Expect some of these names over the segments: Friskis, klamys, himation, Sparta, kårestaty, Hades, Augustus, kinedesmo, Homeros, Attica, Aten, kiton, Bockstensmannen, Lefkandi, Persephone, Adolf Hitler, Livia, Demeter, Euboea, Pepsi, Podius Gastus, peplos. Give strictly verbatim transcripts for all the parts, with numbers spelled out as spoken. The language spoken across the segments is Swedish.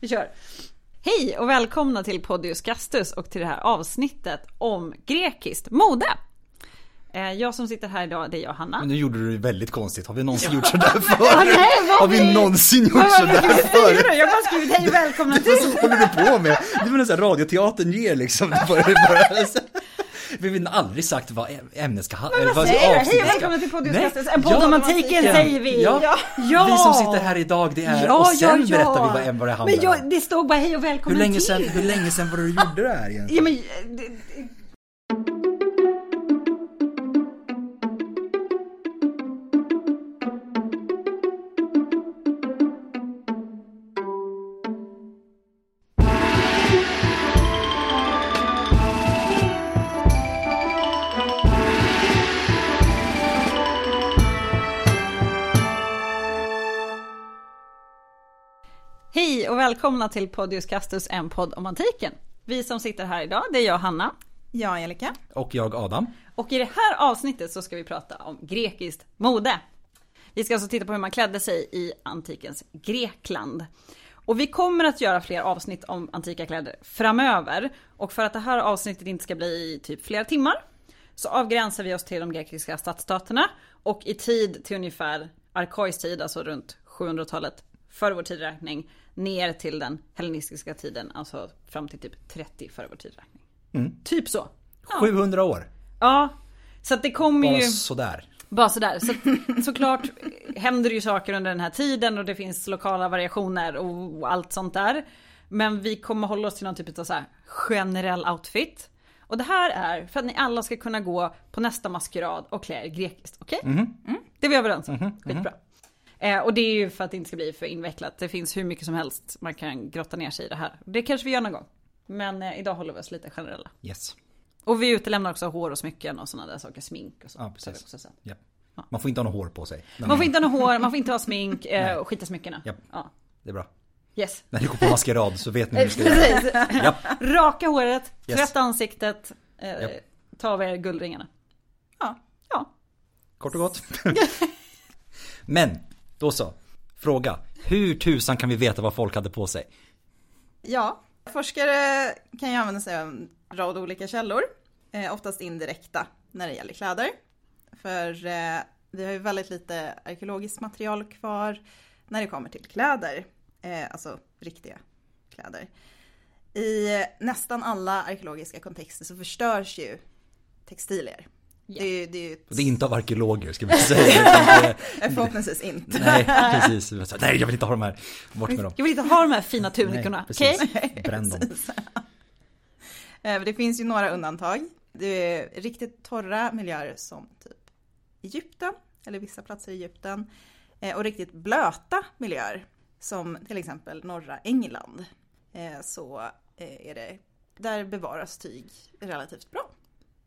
Vi kör. Hej och välkomna till Podius Gastus och till det här avsnittet om grekiskt mode. Jag som sitter här idag, det är jag, Hanna. Men nu gjorde du det väldigt konstigt. Har vi någonsin gjort sådär förr? Ja, nej, har vi någonsin gjort vad sådär förr? Jag bara skrivit hej och välkomna till. Vad håller du på med? Det var en sån här radioteatern ger liksom. Det bara, det bara, alltså. Vi har aldrig sagt vad ämnet ska handla. Men vad säger du? Hej och välkomna till Podius Gastus. En podd om antiken, säger vi. Ja. Ja. Ja. Vi som sitter här idag, det är... Ja, och sen ja, ja. berättar vi vad, vad det handlar. Men jag, det stod bara hej och välkomna hur länge sedan, till. Hur länge sedan var det du gjorde det här egentligen? Ja, men... Det, det, och välkomna till Podius Gastus, en podd om antiken. Vi som sitter här idag, det är jag, Hanna. Jag, Angelica. Och jag, Adam. Och i det här avsnittet så ska vi prata om grekiskt mode. Vi ska alltså titta på hur man klädde sig i antikens Grekland. Och vi kommer att göra fler avsnitt om antika kläder framöver. Och för att det här avsnittet inte ska bli typ flera timmar så avgränsar vi oss till de grekiska stadsstaterna och i tid till ungefär arkaisk tid, alltså runt sjuhundratalet före vår tidräkning, ner till den hellenistiska tiden, alltså fram till typ trettio före vår tidräkning. Mm. Typ så. Ja. sjuhundra år. Ja, så att det kommer ju... Sådär. Bara sådär. Så att, såklart händer ju saker under den här tiden och det finns lokala variationer och allt sånt där. Men vi kommer hålla oss till någon typ av så här generell outfit. Och det här är för att ni alla ska kunna gå på nästa maskerad och klä er grekiskt. Okej? Okay? Mm. Mm. Det vi är överens om. Mm. Skitbra. Eh, och det är ju för att det inte ska bli för invecklat. Det finns hur mycket som helst man kan grotta ner sig i det här. Det kanske vi gör någon gång. Men eh, idag håller vi oss lite generella. Yes. Och vi utelämnar också hår och smycken och sådana där saker. Smink och så. Ja, precis. Också, så. Yep. Ja. Man får inte ha något hår på sig. Man får inte ha något hår, man får inte ha smink eh, och skita smyckorna. Yep. Ja. Det är bra. Yes. När du går på maskerad så vet ni hur du ska göra. Yep. Raka håret, tvätta yes. ansiktet, eh, yep. ta av er guldringarna. Ja. ja. Kort och gott. Men... Då så, fråga. Hur tusan kan vi veta vad folk hade på sig? Ja, forskare kan ju använda sig av en rad olika källor. Eh, oftast indirekta när det gäller kläder. För eh, vi har ju väldigt lite arkeologiskt material kvar när det kommer till kläder. Eh, alltså riktiga kläder. I eh, nästan alla arkeologiska kontexter så förstörs ju textilier. Yeah. Det, är, det, är ett... det är inte av arkeologer, ska vi säga. Förhoppningsvis inte. Nej, precis. Nej, jag vill inte ha de här. Bort med dem. Jag vill inte ha de här fina tunikorna. Okej? Okay? Bränn dem. Det finns ju några undantag. Det är riktigt torra miljöer som typ Egypten, eller vissa platser i Egypten. Och riktigt blöta miljöer, som till exempel norra England. Så är det, där bevaras tyg relativt bra.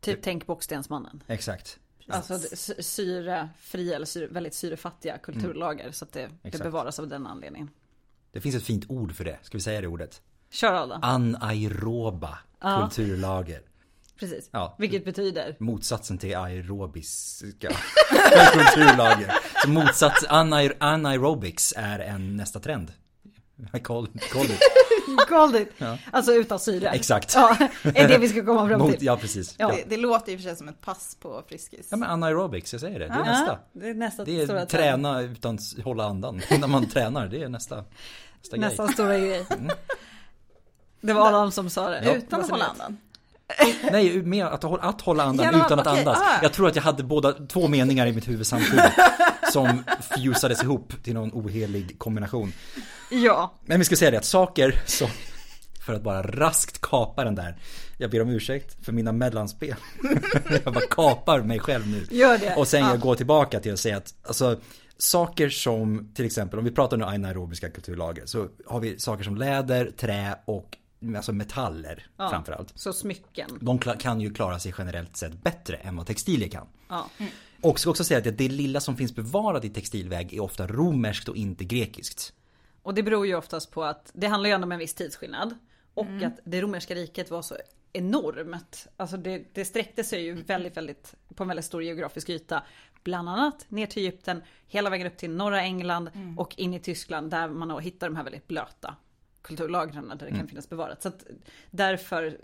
Typ tänk Bockstensmannen. Exakt. Alltså syrefria eller syre, väldigt syrefattiga kulturlager. Mm. Så att det, det bevaras av den anledningen. Det finns ett fint ord för det. Ska vi säga det ordet? Kör Adam. Anaeroba ja. kulturlager. Precis. Ja. Vilket betyder? Motsatsen till aerobiska kulturlager. Så motsats, anaer, anaerobics är en nästa trend. I call, call it. Call it. Ja. Alltså utan syre. Exakt. Ja, är det vi ska komma fram till. Mot, ja, precis. Ja. Det, det låter ju för sig som ett pass på friskis. Ja, men anaerobics, jag säger det. Det är ah, nästa. Det är, nästa det är träna trend. Utan hålla andan. När man tränar, det är nästa, nästa grej. Nästa stora grej. Mm. Det var Adam som sa det. Ja. Utan att hålla andan. Nej, mer att, att hålla andan ja, utan att okay. andas. Ah. Jag tror att jag hade båda två meningar i mitt huvud samtidigt som fusades ihop till någon ohelig kombination. Ja. Men vi ska säga det att saker som, för att bara raskt kapa den där. Jag ber om ursäkt för mina mellanspel. Jag bara kapar mig själv nu. Gör det. Och sen jag ah. går tillbaka till att säga att alltså, saker som till exempel om vi pratar nu anaerobiska kulturlager så har vi saker som läder, trä och alltså metaller ja, framförallt. Så smycken. De kan ju klara sig generellt sett bättre än vad textilier kan. Ja. Mm. Och ska också säga att det lilla som finns bevarat i textilväg är ofta romerskt och inte grekiskt. Och det beror ju oftast på att det handlar ju om en viss tidsskillnad. Och mm. att det romerska riket var så enormt. Alltså det, det sträckte sig ju väldigt, väldigt, på en väldigt stor geografisk yta. Bland annat ner till Egypten, hela vägen upp till norra England mm. och in i Tyskland där man hittar de här väldigt blöta kulturlagren där det mm. kan finnas bevarat. Så att därför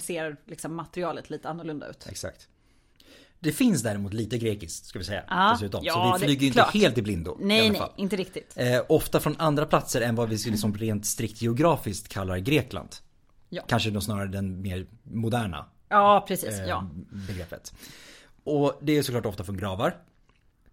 ser liksom materialet lite annorlunda ut. Exakt. Det finns däremot lite grekiskt, ska vi säga. Ah, dessutom. Ja, så vi flyger inte klart. Helt i blindo. Nej, i alla fall. Nej, inte riktigt. Eh, ofta från andra platser än vad vi liksom rent strikt geografiskt kallar Grekland. Ja. Kanske då snarare den mer moderna ja, precis, eh, ja. begreppet. Och det är såklart ofta från gravar.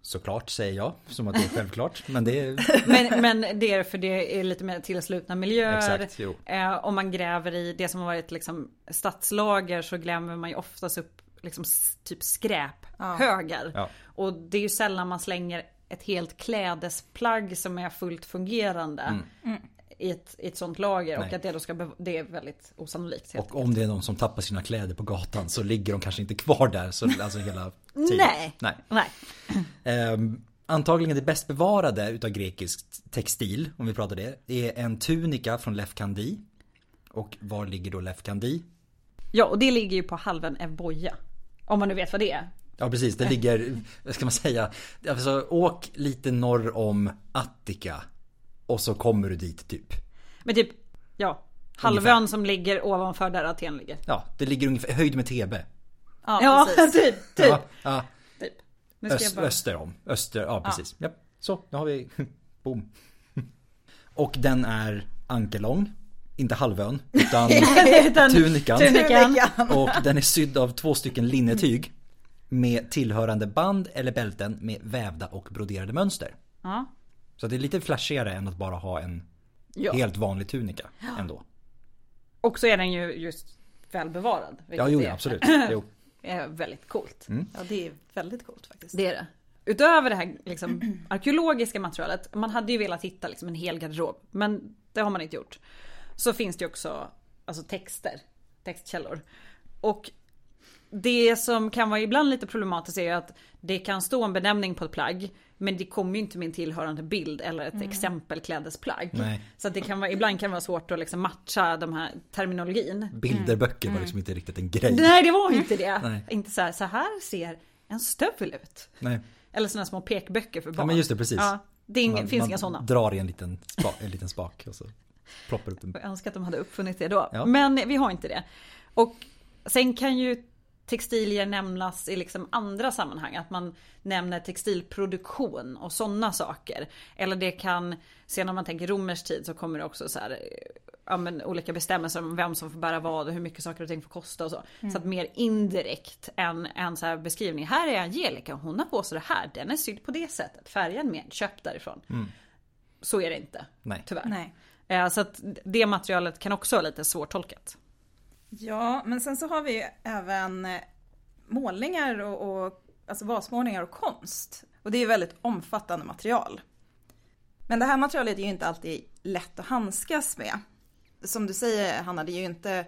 Såklart, säger jag. Som att det är självklart. Men det är, men, men det är för det är lite mer tillslutna miljöer. Exakt, jo. Eh, om man gräver i det som har varit liksom stadslager så gräver man ju oftast upp liksom typ skräphögar. Ja. Och det är ju sällan man slänger ett helt klädesplagg som är fullt fungerande mm. Mm. I, ett, i ett sånt lager. Nej. Och att det då ska bev- det är väldigt osannolikt. Och om det är någon som tappar sina kläder på gatan så ligger de kanske inte kvar där så, alltså hela tiden. Nej. Nej. Nej. Um, antagligen det bäst bevarade utav grekisk textil, om vi pratar det, är en tunika från Lefkandi. Och var ligger då Lefkandi? Ja, och det ligger ju på halvön Euboea. Om man nu vet vad det är. Ja, precis. Det ligger, vad ska man säga, alltså, åk lite norr om Attica och så kommer du dit typ. Men typ, ja, halvön ungefär. Som ligger ovanför där Aten ligger. Ja, det ligger ungefär höjd med Thebes. Ja, ja, typ. typ. Ja, ja. typ. Nu ska Öst, jag bara... Öster om. Öster, ja, precis. Ja. Ja. Så, nu har vi, boom. Och den är ankelång. Inte halvön, utan, utan tunikan. tunikan. Och den är sydd av två stycken linnetyg med tillhörande band eller bälten med vävda och broderade mönster. Ja. Så det är lite flashigare än att bara ha en ja. helt vanlig tunika ändå. Och så är den ju just välbevarad. Ja, jo, är, absolut. Jo. Är väldigt coolt. Mm. Ja, det är väldigt coolt faktiskt. Det är det. Utöver det här liksom, arkeologiska materialet, man hade ju velat hitta liksom, en hel garderob, men det har man inte gjort. Så finns det ju också alltså texter, textkällor. Och det som kan vara ibland lite problematiskt är att det kan stå en benämning på ett plagg, men det kommer ju inte med en tillhörande bild eller ett mm. exempelklädesplagg. Nej. Så att det kan vara, ibland kan vara svårt att liksom matcha de här terminologin. Bilderböcker mm. var liksom inte riktigt en grej. Nej, det var inte det. Nej. Inte så här, så här ser en stövel ut. Nej. Eller sådana små pekböcker för barn. Ja, men just det, precis. Ja, det är, man, finns man inga sådana. Drar i en liten, spa, en liten spak och så. Jag önskar att de hade uppfunnit det då. Ja. Men vi har inte det. Och sen kan ju textilier nämnas i liksom andra sammanhang. Att man nämner textilproduktion och sådana saker. Eller det kan, sen om man tänker romersk tid så kommer det också så här, ja, men olika bestämmelser om vem som får bära vad och hur mycket saker och ting får kosta och så. Mm. Så att mer indirekt än en så här beskrivning. Här är Angelica, hon har på sig det här. Den är sydd på det sättet. Färgen med, köpt därifrån. Mm. Så är det inte, nej. Tyvärr. Nej. Så att det materialet kan också vara lite svårtolkat. Ja, men sen så har vi ju även målningar och, och alltså vasmålningar och konst. Och det är ju väldigt omfattande material. Men det här materialet är ju inte alltid lätt att handskas med. Som du säger, Hanna, det är ju inte,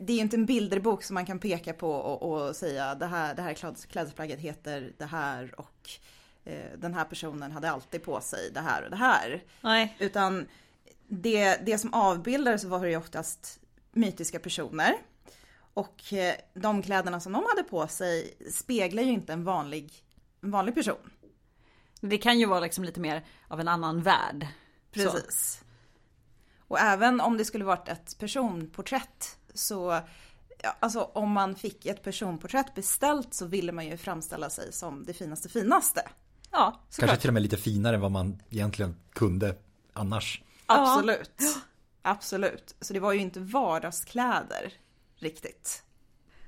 det är ju inte en bilderbok som man kan peka på och, och säga det här, det här klädesplagget heter det här och eh, den här personen hade alltid på sig det här och det här. Nej. Utan... Det, det som avbildades var ju oftast mytiska personer. Och de kläderna som de hade på sig speglar ju inte en vanlig, en vanlig person. Det kan ju vara liksom lite mer av en annan värld. Precis. Så. Och även om det skulle varit ett personporträtt så... Ja, alltså om man fick ett personporträtt beställt så ville man ju framställa sig som det finaste finaste. Ja, kanske klart. Till och med lite finare än vad man egentligen kunde annars. Absolut. Ja. Absolut. Så det var ju inte vardagskläder riktigt.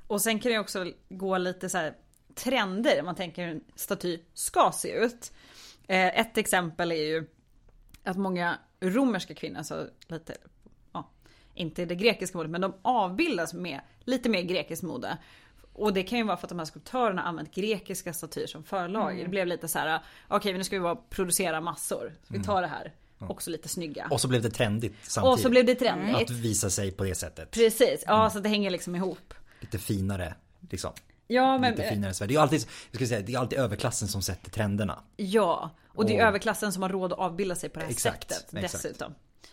Och sen kan det också gå lite så här trender. Man tänker hur en staty ska se ut. Eh, ett exempel är ju att många romerska kvinnor, alltså lite, ja, inte det grekiska modet, men de avbildas med lite mer grekiskt mode. Och det kan ju vara för att de här skulptörerna har använt grekiska statyer som förlag. Mm. Det blev lite så här, okej okay, nu ska vi bara producera massor. Så vi tar mm. det här. Också lite snygga. Och så blev det trendigt samtidigt. Och så blev det trendigt. Att visa sig på det sättet. Precis, ja, mm. så det hänger liksom ihop. Lite finare, liksom. Ja, men... Lite finare Sverige. Det är ju alltid, jag ska säga, det är alltid överklassen som sätter trenderna. Ja, och, och... det är överklassen som har råd att avbilda sig på det här exakt, sättet dessutom. Exakt.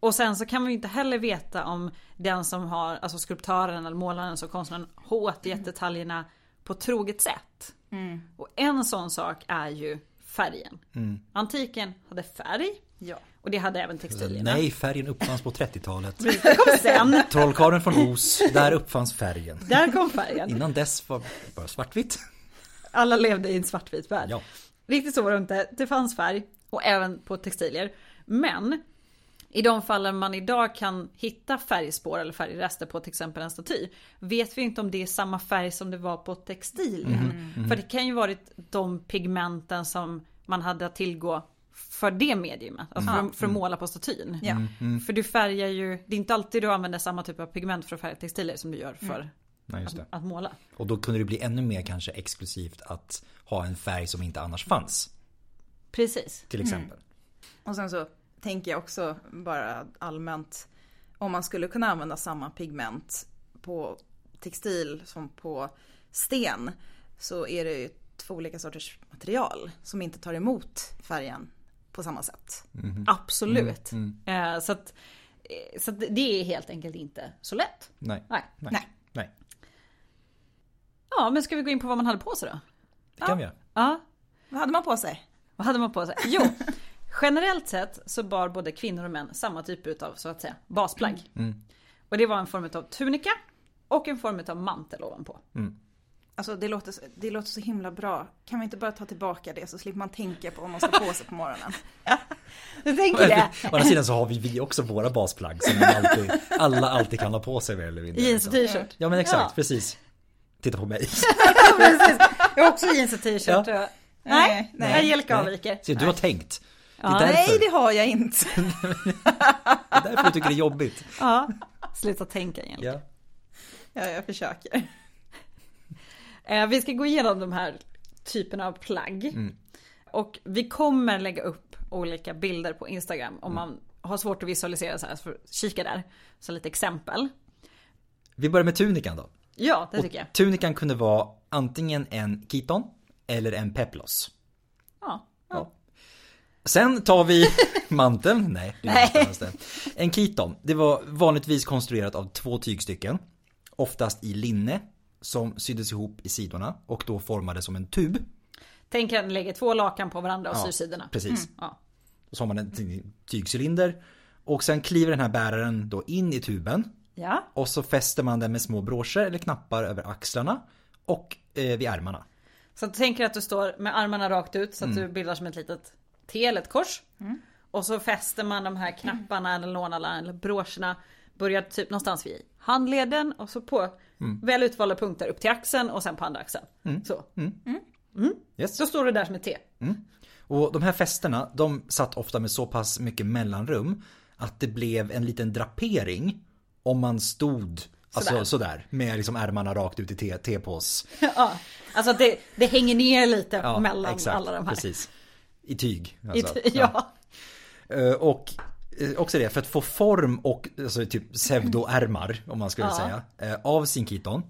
Och sen så kan man ju inte heller veta om den som har, alltså skulptören eller målaren och konstnären har återgett detaljerna på troget sätt. Mm. Och en sån sak är ju färgen. Mm. Antiken hade färg. Ja. Och det hade även textilierna. Nej, färgen uppfanns på trettiotalet. Det kom sen. Trollkarlen från Os, där uppfanns färgen. Där kom färgen. Innan dess var bara svartvitt. Alla levde i en svartvit värld. Ja. Riktigt så var det inte. Det fanns färg och även på textilier. Men i de fallen man idag kan hitta färgspår eller färgrester på till exempel en staty, vet vi inte om det är samma färg som det var på textilen. Mm, mm. För det kan ju varit de pigmenten som man hade att tillgå för det mediumet, alltså mm. för, för att måla på statyn. Mm, mm. För du färgar ju, det är inte alltid du använder samma typ av pigment för att färga textiler som du gör för mm. Nej, just det. Att, att måla. Och då kunde det bli ännu mer kanske exklusivt att ha en färg som inte annars fanns. Precis. Till exempel. Mm. Och sen så tänker jag också bara allmänt, om man skulle kunna använda samma pigment på textil som på sten, så är det ju två olika sorters material som inte tar emot färgen på samma sätt. Mm. Absolut. Mm. Mm. Så, att, så att det är helt enkelt inte så lätt. Nej. Nej. Nej. Nej. Ja, men ska vi gå in på vad man hade på sig då? Det kan ja. vi göra. Ja. Vad hade man på sig? Vad hade man på sig? Jo, generellt sett så bar både kvinnor och män samma typ av, så att säga, basplagg. Mm. Och det var en form av tunika och en form av mantel ovanpå. Mm. Alltså det låter, det låter så himla bra. Kan vi inte bara ta tillbaka det så slipper man tänka på om man ska på sig på morgonen? Du tänker det. Å andra sidan så har vi, vi också våra basplagg som alltid, alla alltid kan ha på sig. Jeans och t-shirt. Ja men exakt, ja. Precis. Titta på mig. Precis. Jag har också jeans och t-shirt ja. tror jag. Nej, nej, nej, Angelica avviker. Se, du har tänkt. Det ja. Nej, det har jag inte. Det är därför jag tycker det är jobbigt. Ja, sluta tänka egentligen. Ja. ja, jag försöker. Eh, vi ska gå igenom de här typerna av plagg. Mm. Och vi kommer lägga upp olika bilder på Instagram. Om mm. man har svårt att visualisera så här, så kika där. Så lite exempel. Vi börjar med tunikan då. Ja, det och tycker jag. Tunikan kunde vara antingen en kiton eller en peplos. Ja, ja. ja. Sen tar vi manteln. Nej, det är det. En kiton. Det var vanligtvis konstruerat av två tygstycken. Oftast i linne som syddes ihop i sidorna och då formades som en tub. Tänk att lägga två lakan på varandra och ja, syr sidorna. Precis. Mm. Ja. Så har man en tygcylinder. Och sen kliver den här bäraren då in i tuben. Ja. Och så fäster man den med små broscher eller knappar över axlarna och eh, vid armarna. Så du tänker att du står med armarna rakt ut så att mm. du bildar som ett litet T eller ett kors. Mm. Och så fäster man de här knapparna eller lånarna eller broscherna. Börjar typ någonstans vid handleden och så på mm. väl utvalda punkter upp till axeln och sen på andra axeln. Mm. Så. Mm. Mm. Mm. Yes. Så står det där som ett T. Mm. Och de här fästerna, de satt ofta med så pass mycket mellanrum att det blev en liten drapering om man stod sådär, alltså, sådär med liksom ärmarna rakt ut i T, T-pås. Ja, alltså det, det hänger ner lite ja, mellan exakt, alla de här. Precis. I tyg. Alltså. I ty- ja. ja. Och också det, för att få form och alltså, typ pseudoärmar, om man skulle ja. säga, av sin kiton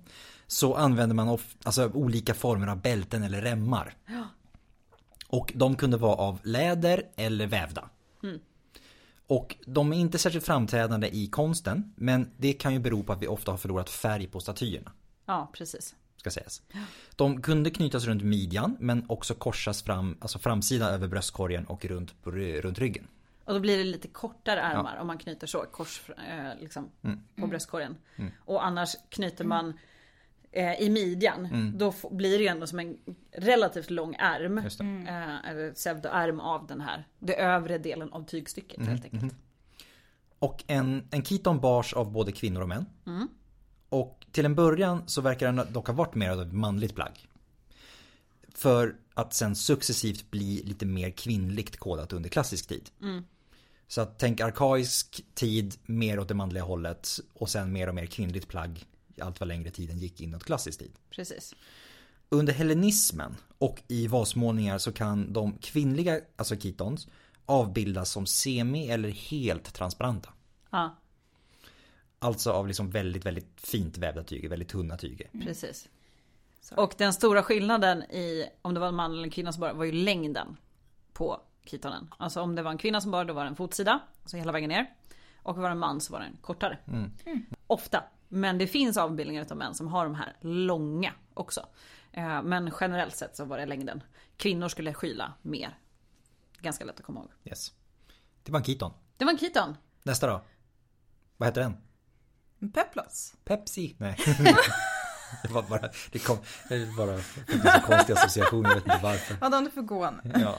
så använder man of, alltså, olika former av bälten eller remmar. Ja. Och de kunde vara av läder eller vävda. Mm. Och de är inte särskilt framträdande i konsten, men det kan ju bero på att vi ofta har förlorat färg på statyerna. Ja, precis. Ska sägas. De kunde knytas runt midjan, men också korsas fram, alltså framsidan över bröstkorgen och runt, runt ryggen. Och då blir det lite kortare armar ja. om man knyter så, kors liksom, mm. på bröstkorgen. Mm. Och annars knyter man eh, i midjan, mm. då f- blir det ändå som en relativt lång ärm. Eh, eller pseudoärm av den här, den övre delen av tygstycket mm. helt enkelt. Mm. Och en, en kiton bars av både kvinnor och män. Mm. Och till en början så verkar den dock ha varit mer av ett manligt plagg. För att sen successivt bli lite mer kvinnligt kodat under klassisk tid. Mm. Så att tänk arkaisk tid mer åt det manliga hållet och sen mer och mer kvinnligt plagg allt vad längre tiden gick inåt klassisk tid. Precis. Under hellenismen och i vasmålningar så kan de kvinnliga, alltså kitons, avbildas som semi- eller helt transparenta. Ja. Alltså av liksom väldigt, väldigt fint vävda tyger, väldigt tunna tyger. Mm. Precis. Så. Och den stora skillnaden i om det var en man eller en kvinna som bar var ju längden på kitonen. Alltså om det var en kvinna som bar då var det en fotsida, alltså hela vägen ner. Och var det en man så var den kortare. Mm. Mm. Ofta. Men det finns avbildningar av män som har de här långa också. Men generellt sett så var det längden. Kvinnor skulle skyla mer. Ganska lätt att komma ihåg. Yes. Det var en keton. Det var en keton. Nästa då. Vad heter den? En peplos. Pepsi. Nej. Det var bara, det kom, det var bara en konstig association, jag vet inte varför. Ja, de är förgående. Ja.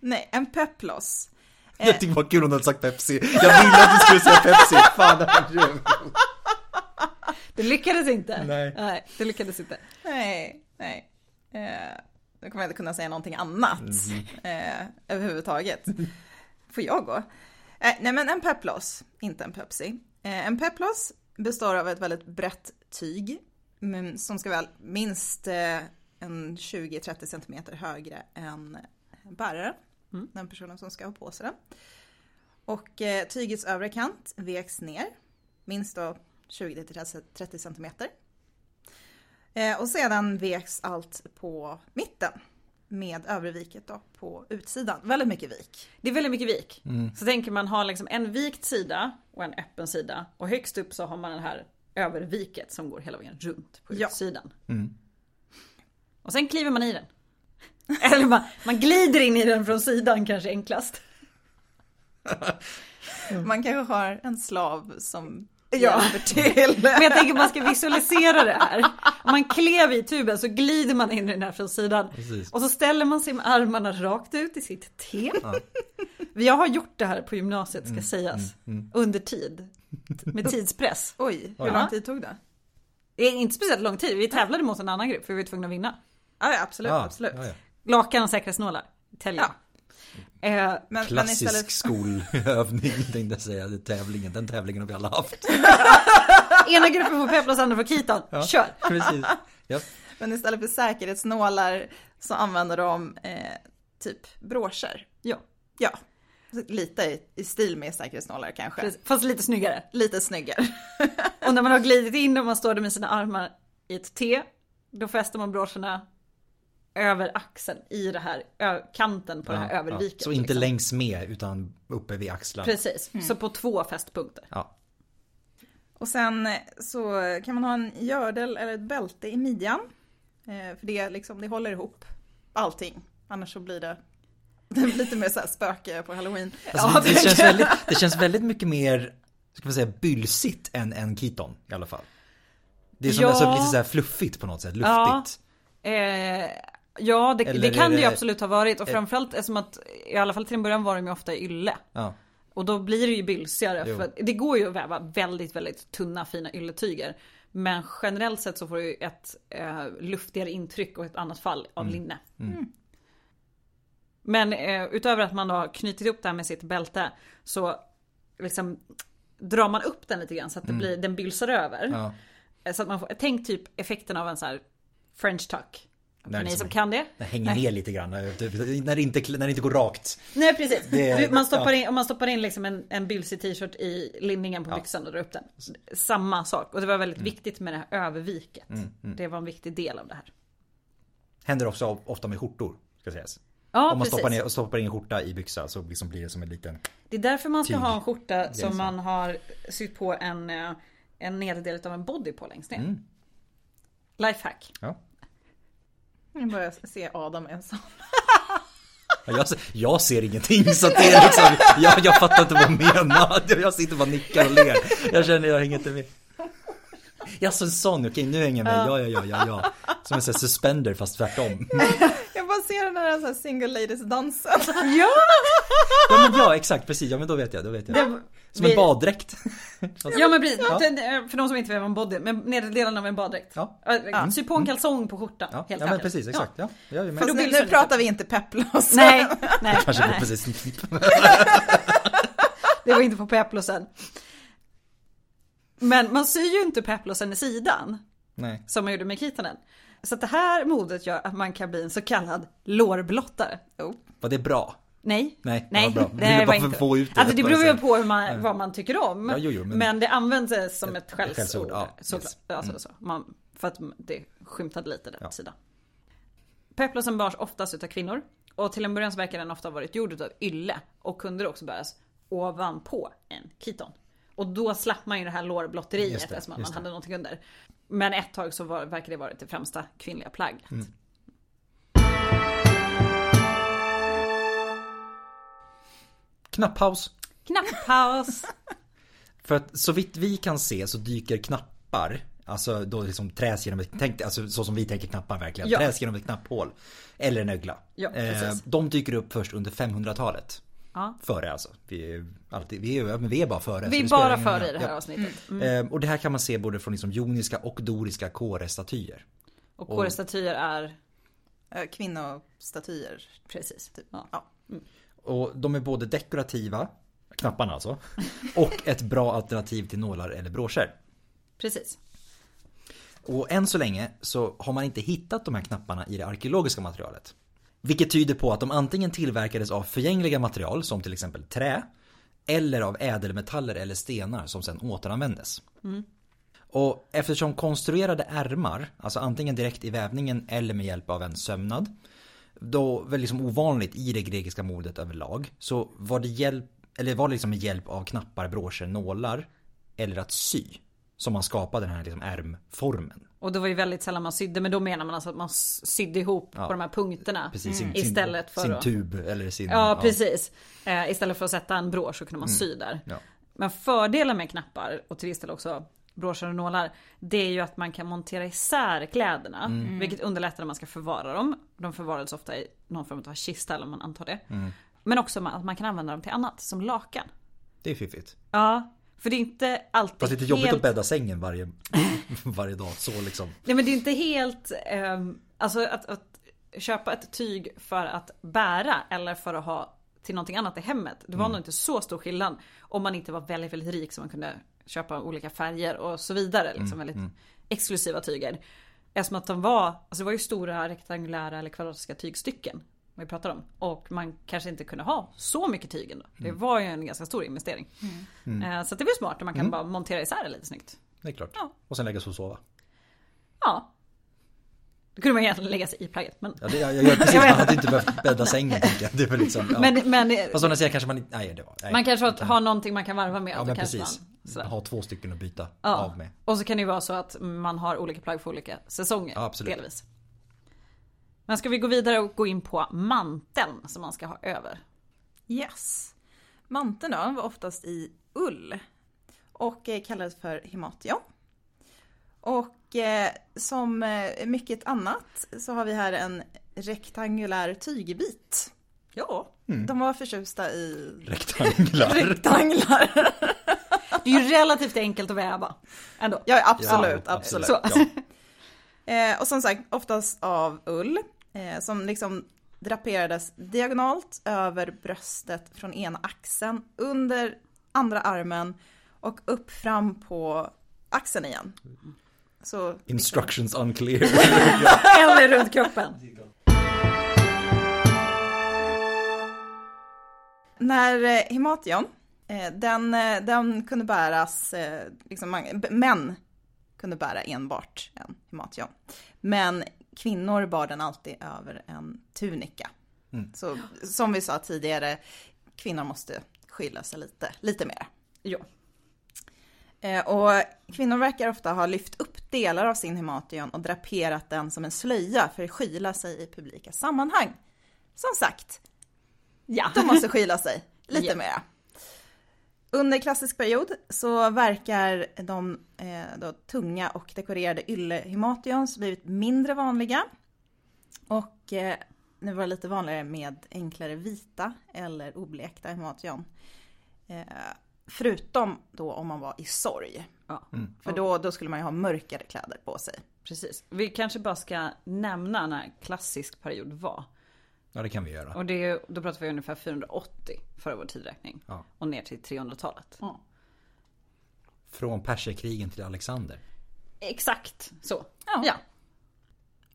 Nej, en peplos. Jag tyckte det var kul om du hade sagt Pepsi. Jag ville att du skulle säga Pepsi. Fan, det hade jag. Det lyckades inte. Nej. Nej, det lyckades inte. Nej, nej. Eh, då kommer jag inte kunna säga någonting annat mm. eh, överhuvudtaget. Får jag gå? Eh, nej, men en peplos, inte en Pepsi. Eh, en peplos består av ett väldigt brett tyg som ska vara minst eh, en tjugo till trettio centimeter högre än bäraren. Mm. Den personen som ska ha på sig den. Och eh, tygets övre kant veks ner minst då tjugo till trettio centimeter. Eh, och sedan veks allt på mitten med överviket då på utsidan. Väldigt mycket vik. Det är väldigt mycket vik. Mm. Så tänker man ha liksom en vikt sida och en öppen sida. Och högst upp så har man den här överviket som går hela vägen runt på utsidan. Ja. Mm. Och sen kliver man i den. Eller man, man glider in i den från sidan kanske enklast. Mm. Man kanske har en slav som hjälper till. Men jag tänker att man ska visualisera det här. Om man klev i tuben så glider man in i den här från sidan. Precis. Och så ställer man sig med armarna rakt ut i sitt te. Ja. Jag har gjort det här på gymnasiet ska mm, sägas. Mm, mm. Under tid. Med tidspress. Oj, hur lång tid tog det? Det är inte speciellt lång tid. Vi tävlade mot en annan grupp för vi var tvungna att vinna. Ja, ja, absolut, ja, absolut. Ja, ja. Lakan och säkerhetsnålar. Ja. Eh, men, klassisk men istället... skolövning tänkte jag säga. Det är tävlingen. Den tävlingen har vi alla haft. Ena gruppen får peplos, andra får kitan. Ja, kör! Precis. Yep. Men istället för säkerhetsnålar så använder de eh, typ broscher. Ja. Ja. Lite i, i stil med säkerhetsnålar kanske. Precis. Fast lite snyggare. Lite snyggare. Och när man har glidit in och man står där med sina armar i ett T, då fäster man broscherna över axeln i det här ö- kanten på ja, det här överviket. Ja. Så inte liksom längs med utan uppe vid axlarna. Precis, mm. Så på två fästpunkter. Ja. Och sen så kan man ha en gördel eller ett bälte i midjan. För det, liksom, det håller ihop allting. Annars så blir det, det blir lite mer så här spöke på Halloween. Alltså, ja, det, det, känns väldigt, det känns väldigt mycket mer ska man säga, bylsigt än en kiton i alla fall. Det är som ja. så, lite så här fluffigt på något sätt, luftigt. Ja. Eh... Ja, det, det kan det ju absolut ha varit. Och framförallt eftersom att i alla fall till en början var de ju ofta i ylle. Ja. Och då blir det ju bylsigare. Jo. För att det går ju att väva väldigt, väldigt tunna, fina ylletyger. Men generellt sett så får du ju ett eh, luftigare intryck och ett annat fall av mm. linne. Mm. Mm. Men eh, utöver att man har knutit upp det här med sitt bälte så liksom drar man upp den lite grann så att det mm. blir, den bylsar över. Ja. Så att man får, tänk typ effekten av en så här French tuck. Ni liksom, som kan det. Det hänger ner lite grann. När det inte, när det inte går rakt. Nej, precis. Det, man stoppar ja. in, om man stoppar in liksom en, en bylsig t-shirt i linningen på ja. byxan och drar upp den. Samma sak. Och det var väldigt mm. viktigt med det här överviket. Mm, mm. Det var en viktig del av det här. Händer också ofta med skjortor, ska sägas. Ja, om man stoppar, ner, stoppar in en skjorta i byxan så liksom blir det som en liten... Det är därför man ska tyg. ha en skjorta som man har sytt på en, en nederdel av en body på längst ner. Mm. Lifehack. Ja. Jag börjar se Adam ensam. Jag, jag ser ingenting så det är liksom, jag, jag fattar inte vad jag menar. Jag sitter bara nickar och ler. Jag känner jag hänger inte med. Jag så en sån, okej nu hänger jag med. Ja, ja, ja, ja, ja. Som en sån suspender fast tvärtom. Jag bara ser den här, här single ladies dansen. Ja! Ja, men ja, exakt, precis. Ja, men då vet jag, då vet jag. Det, som vi... en baddräkt. Ja, men precis. Ja. För de som inte vet vad en body, men nederdelen av en baddräkt. Ja. Mm. Sy på en kalsong på skjortan. Ja, helt ja men precis, exakt. Ja. Ja. För då nu, nu pratar vi inte peplos. Nej, nej. Kanske nej. Precis. Det var inte på peplosen. Men man syr ju inte peplosen i sidan. Nej. Som man gjorde med kitanen. Så att det här modet gör att man kan bli en så kallad lårblottare. Oh. Var det bra? Nej. Nej, det var bra. Nej, det, var inte. Få ut det, alltså, det beror ju på hur man, vad man tycker om. Ja, jo, jo, men, men det används som ett, ett skällsord. Ja, så, yes. alltså, mm. så. Man, för att det skymtade lite den ja. sidan. Peplosen bars oftast utav kvinnor. Och till en början så verkar den ofta ha varit gjord av ylle. Och kunde också bäras ovanpå en kiton. Och då slapp man ju det här lårblotteriet just det, eftersom man det. hade någonting under. Men ett tag så var, verkar det vara det främsta kvinnliga plagget. Mm. Knapppaus. Knapppaus. För att så vitt vi kan se så dyker knappar, alltså då liksom träs genom ett, tänk, alltså så som vi tänker knappar verkligen, ja. Träs genom ett knapphål eller en ögla. Ja, eh, de dyker upp först under femhundratalet. Ja. Före alltså. Vi är, alltid, vi är, men vi är bara före. Vi är bara före i det här ja. avsnittet. Mm. Eh, och det här kan man se både från liksom joniska och doriska kårestatyer. Och kårestatyer är... Kvinnostatyer. Precis. Typ. Ja. Ja. Mm. Och de är både dekorativa, knapparna alltså, och ett bra alternativ till nålar eller broscher. Precis. Och än så länge så har man inte hittat de här knapparna i det arkeologiska materialet. Vilket tyder på att de antingen tillverkades av förgängliga material som till exempel trä eller av ädelmetaller eller stenar som sedan återanvändes. Mm. Och eftersom konstruerade ärmar, alltså antingen direkt i vävningen eller med hjälp av en sömnad, då väl liksom ovanligt i det grekiska modet överlag, så var det hjälp, eller var det liksom med hjälp av knappar, broscher, nålar eller att sy som man skapade den här liksom ärmformen. Och det var ju väldigt sällan man sydde, men då menar man alltså att man sydde ihop ja, på de här punkterna precis, sin, istället för sin då, tub eller sin... Ja, precis. Ja. Istället för att sätta en brosch så kunde man mm. sy där. Ja. Men fördelen med knappar, och till viss del också broscher och nålar, det är ju att man kan montera isär kläderna, mm. vilket underlättar när man ska förvara dem. De förvarades ofta i någon form av kista, eller man antar det. Mm. Men också att man kan använda dem till annat, som lakan. Det är fiffigt. Ja, för det är inte alltid fast lite helt... jobbigt att bädda sängen varje, varje dag, så liksom. Nej, men det är inte helt... Eh, alltså att, att köpa ett tyg för att bära eller för att ha till någonting annat i hemmet, det var mm. nog inte så stor skillnad om man inte var väldigt, väldigt rik så man kunde köpa olika färger och så vidare. Liksom mm, väldigt mm. exklusiva tyger. Eftersom att de var, alltså det var ju stora rektangulära eller kvadratiska tygstycken vi pratar om. Och man kanske inte kunde ha så mycket tyg ändå. Det var ju en ganska stor investering. Mm. Mm. Så det blir smart att man kan mm. bara montera isär det lite snyggt. Det är klart. Ja. Och sen lägga sig och sova. Ja. Då kunde man egentligen lägga sig i plagget. Men... Ja, det, jag, jag, precis, man hade inte behövt bädda sängen. Det är väl liksom, ja. men, men, fast sådana säger kanske man inte... Nej, det var... Nej, man kanske kan... har någonting man kan varva med. Ja, men precis. Man, ha två stycken att byta ja. av med. Och så kan det ju vara så att man har olika plagg för olika säsonger. Ja, absolut. Delvis. Men ska vi gå vidare och gå in på manteln som man ska ha över? Yes. Manteln då var oftast i ull och kallades för himation. Och eh, som mycket annat så har vi här en rektangulär tygbit. Ja. Mm. De var förtjusta i... Rektanglar. Rektanglar. Det är ju relativt enkelt att väva ändå. Ja, absolut. Ja, absolut. absolut. Ja. Eh, och som sagt, oftast av ull. Som liksom draperades diagonalt över bröstet från ena axeln, under andra armen och upp fram på axeln igen. Så, instructions liksom. Unclear. Eller runt kroppen. När himation, den, den kunde bäras, liksom, män kunde bära enbart en himation. Men kvinnor bar den alltid över en tunika. Mm. Så som vi sa tidigare, kvinnor måste skylla sig lite, lite mer. Ja. Eh, och kvinnor verkar ofta ha lyft upp delar av sin himation och draperat den som en slöja för att skylla sig i publika sammanhang. Som sagt, ja. De måste skylla sig lite yeah. mer. Under klassisk period så verkar de eh, då, tunga och dekorerade yllehimations blivit mindre vanliga. Och eh, nu var det lite vanligare med enklare vita eller oblekta himation. Eh, förutom då om man var i sorg. Ja. Mm. För då, då skulle man ju ha mörkare kläder på sig. Precis. Vi kanske bara ska nämna när klassisk period var. Ja, det kan vi göra. Och det, då pratar vi ungefär fyrahundraåttio före vår tidräkning. Ja. Och ner till trehundratalet. Ja. Från Perserkrigen till Alexander. Exakt så. Ja. ja.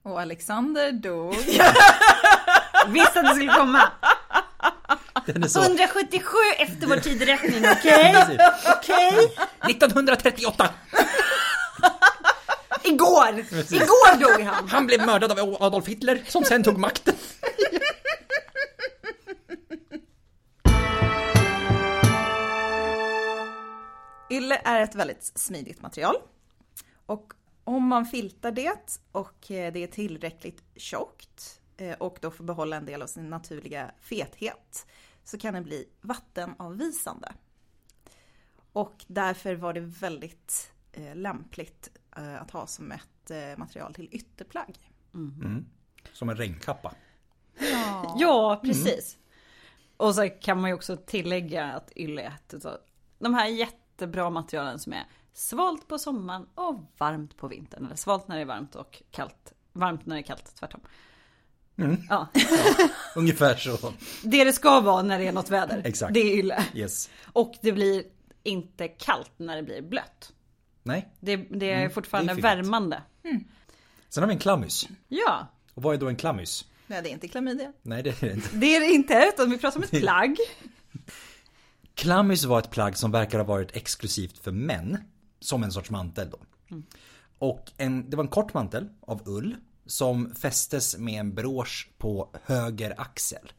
Och Alexander dog. Visst att det skulle komma. Den är så... hundrasjuttiosju efter vår tidräkning, okej? Okay? Okej. Okay. nittonhundratrettioåtta. Igår. Igår dog han. Han blev mördad av Adolf Hitler som sen tog makten. Ylle är ett väldigt smidigt material och om man filtar det och det är tillräckligt tjockt och då får behålla en del av sin naturliga fethet så kan den bli vattenavvisande. Och därför var det väldigt eh, lämpligt eh, att ha som ett eh, material till ytterplagg. Mm. Mm. Som en regnkappa. Ja, ja precis. Mm. Och så kan man ju också tillägga att ylle är ett av de här jättebra materialen som är svalt på sommaren och varmt på vintern. Eller svalt när det är varmt och kallt. Varmt när det är kallt, tvärtom. Mm. Ja. Ja, ungefär så. Det det ska vara när det är något väder. Exakt. Det är ylle. Yes. Och det blir inte kallt när det blir blött. Nej. Det, det är mm, fortfarande det är värmande. Mm. Sen har vi en klamys. Ja. Och vad är då en klamys? Nej, det är inte klamydia. Nej, det är det inte. Det är det inte, utan vi pratar om ett plagg. Klamys var ett plagg som verkar ha varit exklusivt för män. Som en sorts mantel då. Mm. Och en, det var en kort mantel av ull som fästes med en brosch på höger axel.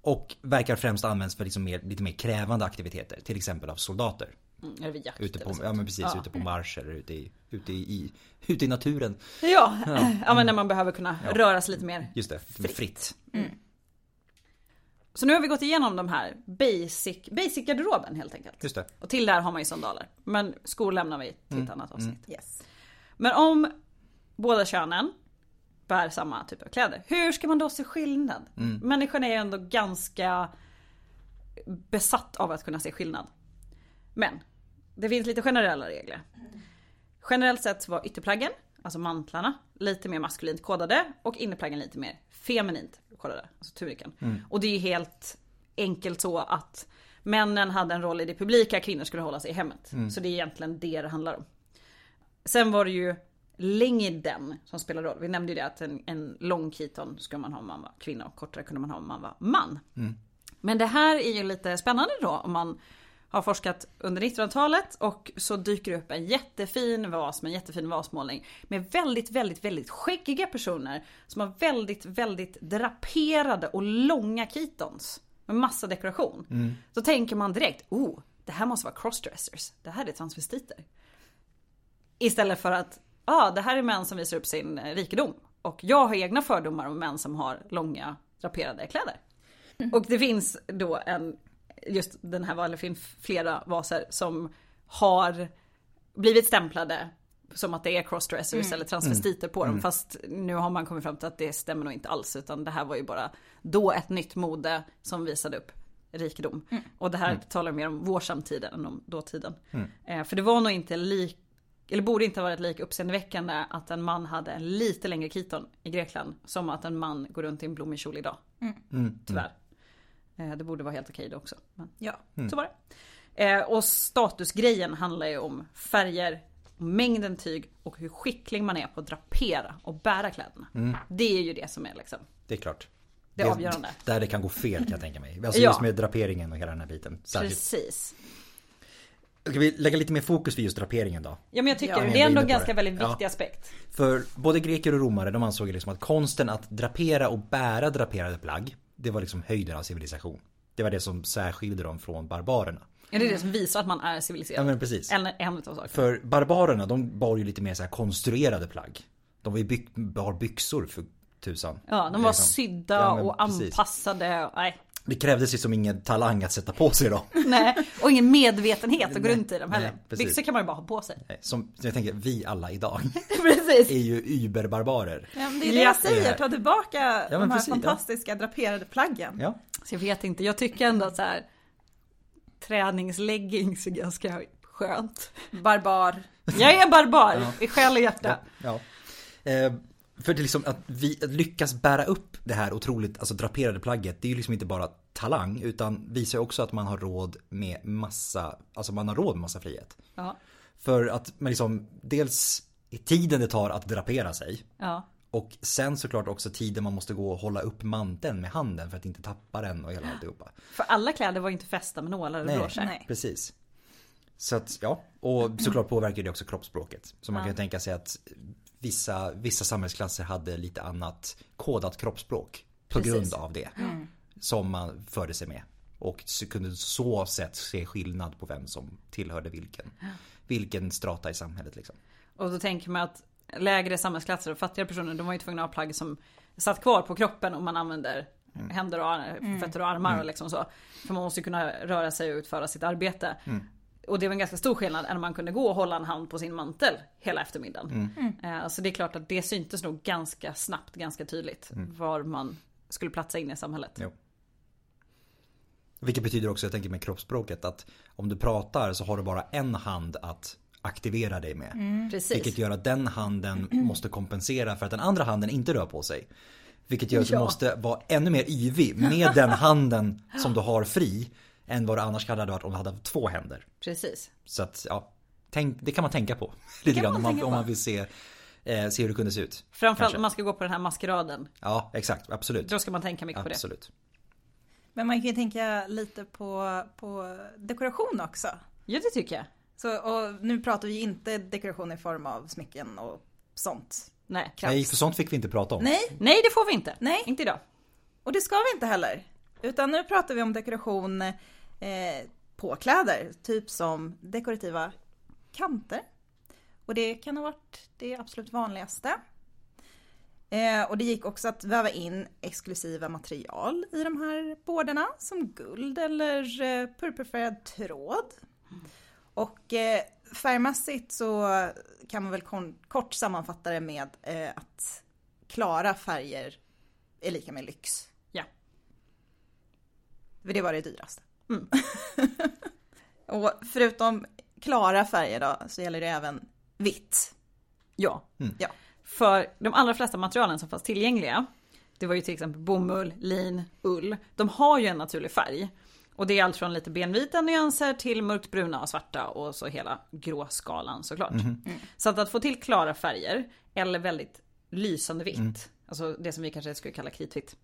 Och verkar främst användas för liksom mer, lite mer krävande aktiviteter. Till exempel av soldater. Mm, eller vid jakt. Ute på, ja, men precis. Ja. Ute på marsch eller ute i, ute i, i, ute i naturen. Ja, ja. Ja, men när man behöver kunna ja. röra sig lite mer. Just det, fritt. fritt. Mm. Så nu har vi gått igenom de här basic, basic garderoben helt enkelt. Just det. Och till där har man ju sandaler. Men skor lämnar vi till ett mm. annat avsnitt. Mm. Yes. Men om båda könen bär samma typ av kläder, hur ska man då se skillnad? Mm. Människan är ju ändå ganska besatt av att kunna se skillnad. Men det finns lite generella regler. Generellt sett var ytterplaggen, alltså mantlarna, lite mer maskulint kodade och innerplaggen lite mer feminint kodade, alltså tunikan. Mm. Och det är ju helt enkelt så att männen hade en roll i det publika, kvinnor skulle hålla sig i hemmet. Mm. Så det är egentligen det det handlar om. Sen var det ju längden som spelar roll. Vi nämnde ju det att en, en lång kiton ska man ha om man var kvinna och kortare kunde man ha om man var man. Mm. Men det här är ju lite spännande då om man har forskat under nittonhundratalet och så dyker det upp en jättefin vas med en jättefin vasmålning med väldigt, väldigt, väldigt skäggiga personer som har väldigt, väldigt draperade och långa kitons med massa dekoration. Mm. Så tänker man direkt, oh, det här måste vara crossdressers. Det här är transvestiter. Istället för att, ja, ah, det här är män som visar upp sin rikedom. Och jag har egna fördomar om män som har långa, draperade kläder. Mm. Och det finns då en, just den här vasen, flera vaser som har blivit stämplade som att det är crossdressers mm. eller transvestiter på mm. dem. Fast nu har man kommit fram till att det stämmer nog inte alls. Utan det här var ju bara då ett nytt mode som visade upp rikedom. Mm. Och det här mm. talar mer om vår samtid än om dåtiden. Mm. Eh, för det var nog inte lik eller borde inte ha varit lika uppseendeväckande att en man hade en lite längre kiton i Grekland som att en man går runt i en blommig kjol idag. Mm. Mm. Tyvärr. Det borde vara helt okej då också. Men ja, mm. så var det. Och statusgrejen handlar ju om färger, mängden tyg och hur skicklig man är på att drapera och bära kläderna. Mm. Det är ju det som är liksom. Det är klart. Det är avgörande. Det, där det kan gå fel kan jag tänka mig. Alltså ja. Just med draperingen och hela den här biten. Särskilt. Precis. Ska vi lägga lite mer fokus vid just draperingen då? Ja, men jag tycker ja, det är ändå en ganska det. väldigt viktig ja. aspekt. För både greker och romare, de ansåg liksom att konsten att drapera och bära draperade plagg, det var liksom höjden av civilisation. Det var det som särskilde dem från barbarerna. Ja, det är det som visar att man är civiliserad. Ja, men precis. En, en utav sakerna. För barbarerna, de bar ju lite mer så här konstruerade plagg. De var ju byg- bar byxor för tusan. Ja, de var liksom sydda ja, och precis. anpassade. Nej. Det krävdes ju som ingen talang att sätta på sig då. Nej, och ingen medvetenhet att gå runt i dem heller. Byxor kan man ju bara ha på sig. Nej, som jag tänker, vi alla idag precis. Är ju überbarbarer. Ja, det är det jag säger, ta tillbaka ja, de här precis, fantastiska ja. draperade plaggen. Ja. Så jag vet inte, jag tycker ändå att så här, träningsleggings är ganska skönt. Barbar. Jag är barbar ja. i själ och hjärta. Ja, ja. Eh, För det liksom att vi lyckas bära upp det här otroligt alltså draperade plagget, det är ju liksom inte bara talang utan visar också att man har råd med massa, alltså man har råd med massa frihet. Ja. För att man liksom, dels tiden det tar att drapera sig ja. och sen såklart också tiden man måste gå och hålla upp manteln med handen för att inte tappa den och hela ja. alltihopa. För alla kläder var ju inte fästa med nålar eller broscher. Nej, precis. Så att, ja, och såklart påverkar det också kroppsspråket. Så man ja. kan ju tänka sig att Vissa, vissa samhällsklasser hade lite annat kodat kroppsspråk på Precis. grund av det mm. som man förde sig med. Och kunde så sätt se skillnad på vem som tillhörde vilken, vilken strata i samhället. Liksom. Och då tänker man att lägre samhällsklasser och fattigare personer, de var ju tvungna att ha plagg som satt kvar på kroppen om man använder händer och fötter och armar och liksom så. För man måste ju kunna röra sig och utföra sitt arbete. Mm. Och det var en ganska stor skillnad än man kunde gå och hålla en hand på sin mantel hela eftermiddagen. Mm. Mm. Så det är klart att det syntes nog ganska snabbt, ganska tydligt mm. var man skulle platsa in i samhället. Jo. Vilket betyder också, jag tänker med kroppsspråket, att om du pratar så har du bara en hand att aktivera dig med. Mm. Vilket gör att den handen måste kompensera för att den andra handen inte rör på sig. Vilket gör att ja. du måste vara ännu mer yvig med den handen som du har fri än vad det annars hade varit om du hade haft två händer. Precis. Så att, ja, tänk, det kan man tänka på lite grann om man, om man vill se, eh, se hur det kunde se ut. Framförallt om man ska gå på den här maskeraden. Ja, exakt. Absolut. Då ska man tänka mycket absolut. på det. Absolut. Men man kan ju tänka lite på, på dekoration också. Ja, det tycker jag. Så, och nu pratar vi inte dekoration i form av smycken och sånt. Nej, Nej, för sånt fick vi inte prata om. Nej, Nej det får vi inte. Nej. Inte idag. Och det ska vi inte heller. Utan nu pratar vi om dekoration eh, på kläder. Typ som dekorativa kanter. Och det kan ha varit det absolut vanligaste. Eh, och det gick också att väva in exklusiva material i de här bordarna. Som guld eller eh, purpurfärgad tråd. Mm. Och eh, färgmässigt så kan man väl kon- kort sammanfatta det med eh, att klara färger är lika med lyx. Ja. För det var det dyraste. Mm. Och förutom klara färger då, så gäller det även vitt. Ja. Mm. Ja. För de allra flesta materialen som fanns tillgängliga, det var ju till exempel bomull, lin, ull. De har ju en naturlig färg. Och det är allt från lite benvita nyanser till mörkt bruna och svarta och så hela gråskalan såklart. Mm. Mm. Så att, att få till klara färger eller väldigt lysande vitt, mm. alltså det som vi kanske skulle kalla kritvitt.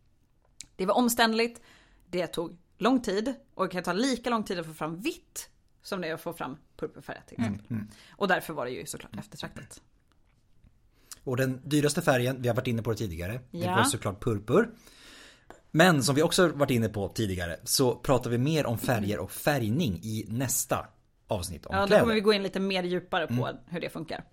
Det var omständligt, det tog lång tid och det kan ta lika lång tid att få fram vitt som det är att få fram purpurfärg till exempel. Mm. Mm. Och därför var det ju såklart eftertraktat. Och den dyraste färgen, vi har varit inne på det tidigare, ja. det var såklart purpur. Men som vi också varit inne på tidigare så pratar vi mer om färger och färgning i nästa avsnitt om kläder. Ja, då kommer kläder. vi gå in lite mer djupare på mm. hur det funkar.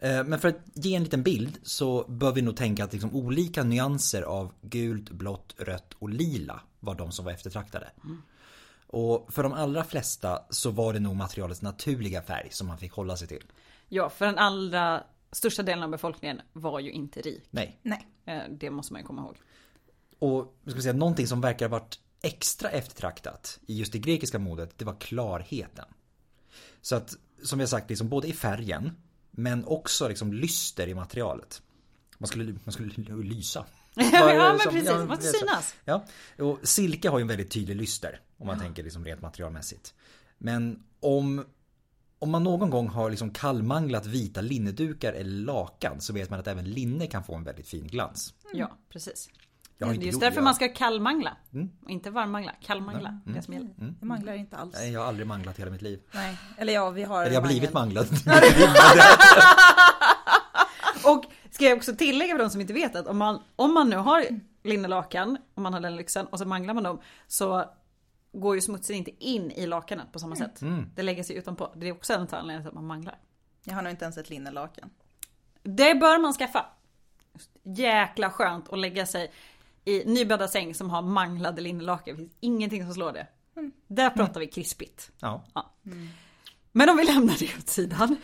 Men för att ge en liten bild så bör vi nog tänka att liksom olika nyanser av gult, blått, rött och lila var de som var eftertraktade. Mm. Och för de allra flesta så var det nog materialets naturliga färg som man fick hålla sig till. Ja, för den allra största delen av befolkningen var ju inte rik. Nej. Nej. Det måste man ju komma ihåg. Och ska säga, någonting som verkar ha varit extra eftertraktat i just det grekiska modet, det var klarheten. Så att, som jag sagt, liksom både i färgen men också liksom lyster i materialet. Man skulle, man skulle lysa. ja, men precis. Man måste synas. Ja. Och silke har ju en väldigt tydlig lyster om man ja. tänker liksom rent materialmässigt. Men om, om man någon gång har liksom kallmanglat vita linnedukar eller lakan så vet man att även linne kan få en väldigt fin glans. Mm. Ja, precis. Det är just därför jag... man ska kallmangla. Mm. Inte varmmangla, kallmangla. Mm. Det som gäller. Mm. Jag manglar inte alls. Nej, jag har aldrig manglat hela mitt liv. Nej. Eller ja, vi har... Eller jag har blivit manglad. Och ska jag också tillägga för de som inte vet att om man, om man nu har linnelakan, om man har den lyxen och så manglar man dem så går ju smutsen inte in i lakanet på samma mm. sätt. Mm. Det lägger sig utanpå. Det är också en anledning att man manglar. Jag har nog inte ens ett linnelakan. Det bör man skaffa. Jäkla skönt att lägga sig i nybädda säng som har manglade linnelakan. Det finns ingenting som slår det. Mm. Där pratar vi krispigt. Ja. Ja. Mm. Men om vi lämnar det åt sidan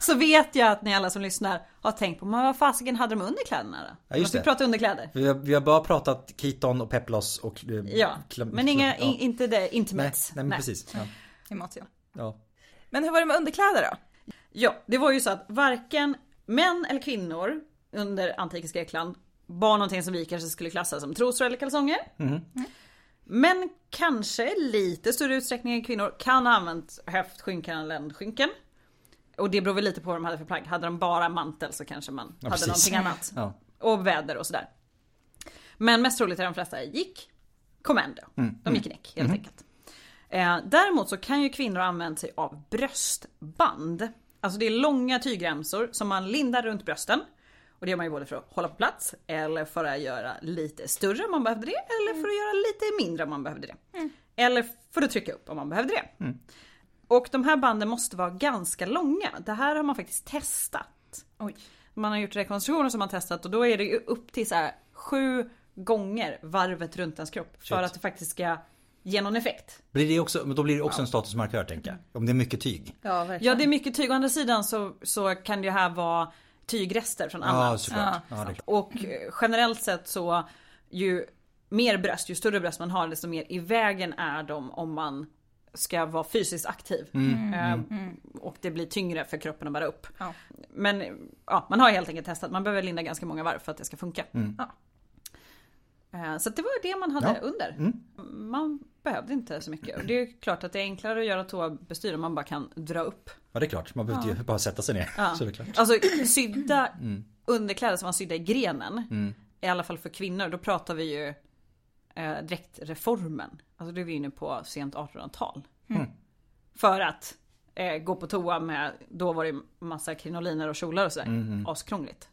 så vet jag att ni alla som lyssnar har tänkt på, men vad fasiken hade de underkläderna då? Ja, just det. Vi pratar underkläder. Vi har, vi har bara pratat kiton och peplos och... Eh, ja, klam, men inga, ja. In, inte det, intimates. Nej, nej men nej. precis. Ja. Immat, ja. ja. Men hur var det med underkläder då? Ja, det var ju så att varken män eller kvinnor under antikens Grekland var någonting som vi kanske skulle klassa som trosor eller kalsonger. Mm. Mm. Men kanske lite större utsträckning än kvinnor kan ha använt höftskynken eller ländskynken. Och det beror väl lite på vad de hade för plagg. Hade de bara mantel så kanske man ja, hade precis. någonting annat. Ja. Och väder och sådär. Men mest troligt är de flesta gick kommando. Mm. De gick i nick, helt mm. enkelt. Eh, däremot så kan ju kvinnor använda sig av bröstband. Alltså det är långa tygremsor som man lindar runt brösten. Och det gör man ju både för att hålla på plats eller för att göra lite större om man behövde det. Eller mm. för att göra lite mindre om man behövde det. Mm. Eller för att trycka upp om man behövde det. Mm. Och de här banden måste vara ganska långa. Det här har man faktiskt testat. Oj. Man har gjort rekonstruktioner som man testat och då är det ju upp till så här sju gånger varvet runt hans kropp. Shit. För att det faktiskt ska ge någon effekt. Blir det också, men då blir det också ja. en statusmarkör, tänker jag. Om det är mycket tyg. Ja, verkligen. Ja, det är mycket tyg. Å andra sidan så, så kan det här vara tygrester från annat. Ja, ja. Ja, och generellt sett så ju mer bröst, ju större bröst man har, desto mer i vägen är de om man ska vara fysiskt aktiv. Mm, eh, mm. Och det blir tyngre för kroppen att bära upp. Ja. Men ja, man har helt enkelt testat. Man behöver linda ganska många varv för att det ska funka. Mm. Ja. Eh, så det var det man hade ja. under. Mm. Man behövde inte så mycket. Och det är ju klart att det är enklare att göra toabestyr om man bara kan dra upp. Ja, det är klart. Man behöver ja. ju bara sätta sig ner. Ja. Så det är klart. Alltså sydda mm. underkläder som man sydda i grenen. Mm. I alla fall för kvinnor. Då pratar vi ju eh, dräktreformen. Alltså det är vi inne på sent artonhundratal. Mm. För att eh, gå på toa med, då var det massa krinoliner och kjolar och sådär. Mm. Askrångligt.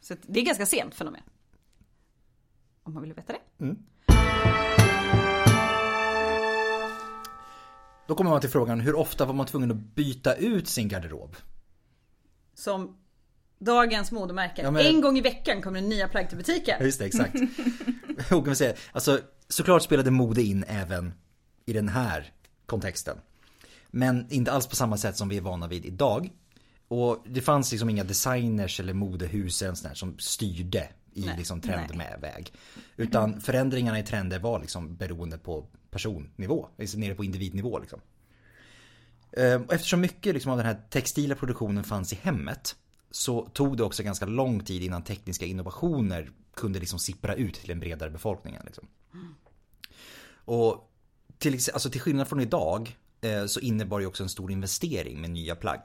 Så det är ganska sent fenomen. Om man vill veta det. Mm. Då kommer man till frågan, hur ofta var man tvungen att byta ut sin garderob? Som dagens modemärken. Ja, men... En gång i veckan kommer det nya plagg till butiken. Ja, just det, exakt. Hur kan vi säga? Alltså... Såklart spelade mode in även i den här kontexten. Men inte alls på samma sätt som vi är vana vid idag. Och det fanns liksom inga designers eller modehus eller sådär som styrde i nej, liksom trendväg. Utan förändringarna i trender var liksom beroende på personnivå. Liksom nere på individnivå. Liksom. Eftersom mycket liksom av den här textila produktionen fanns i hemmet, så tog det också ganska lång tid innan tekniska innovationer kunde liksom sippra ut till en bredare befolkning. Liksom. Mm. Och till, alltså till skillnad från idag eh, så innebar det också en stor investering med nya plagg.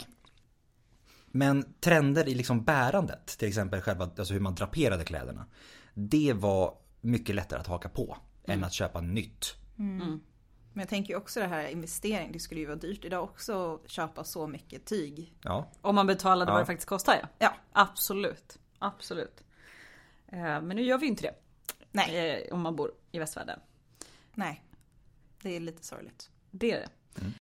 Men trender i liksom bärandet, till exempel själva, alltså hur man draperade kläderna, det var mycket lättare att haka på mm. än att köpa nytt. Mm. Mm. Men jag tänker ju också det här investering, det skulle ju vara dyrt idag också att köpa så mycket tyg. Ja. Om man betalade ja. vad det faktiskt kostar. Ja, ja absolut. absolut. Eh, men nu gör vi inte det. Nej. Eh, om man bor i västvärlden. Nej, det är lite sorgligt. Det är det. Mm.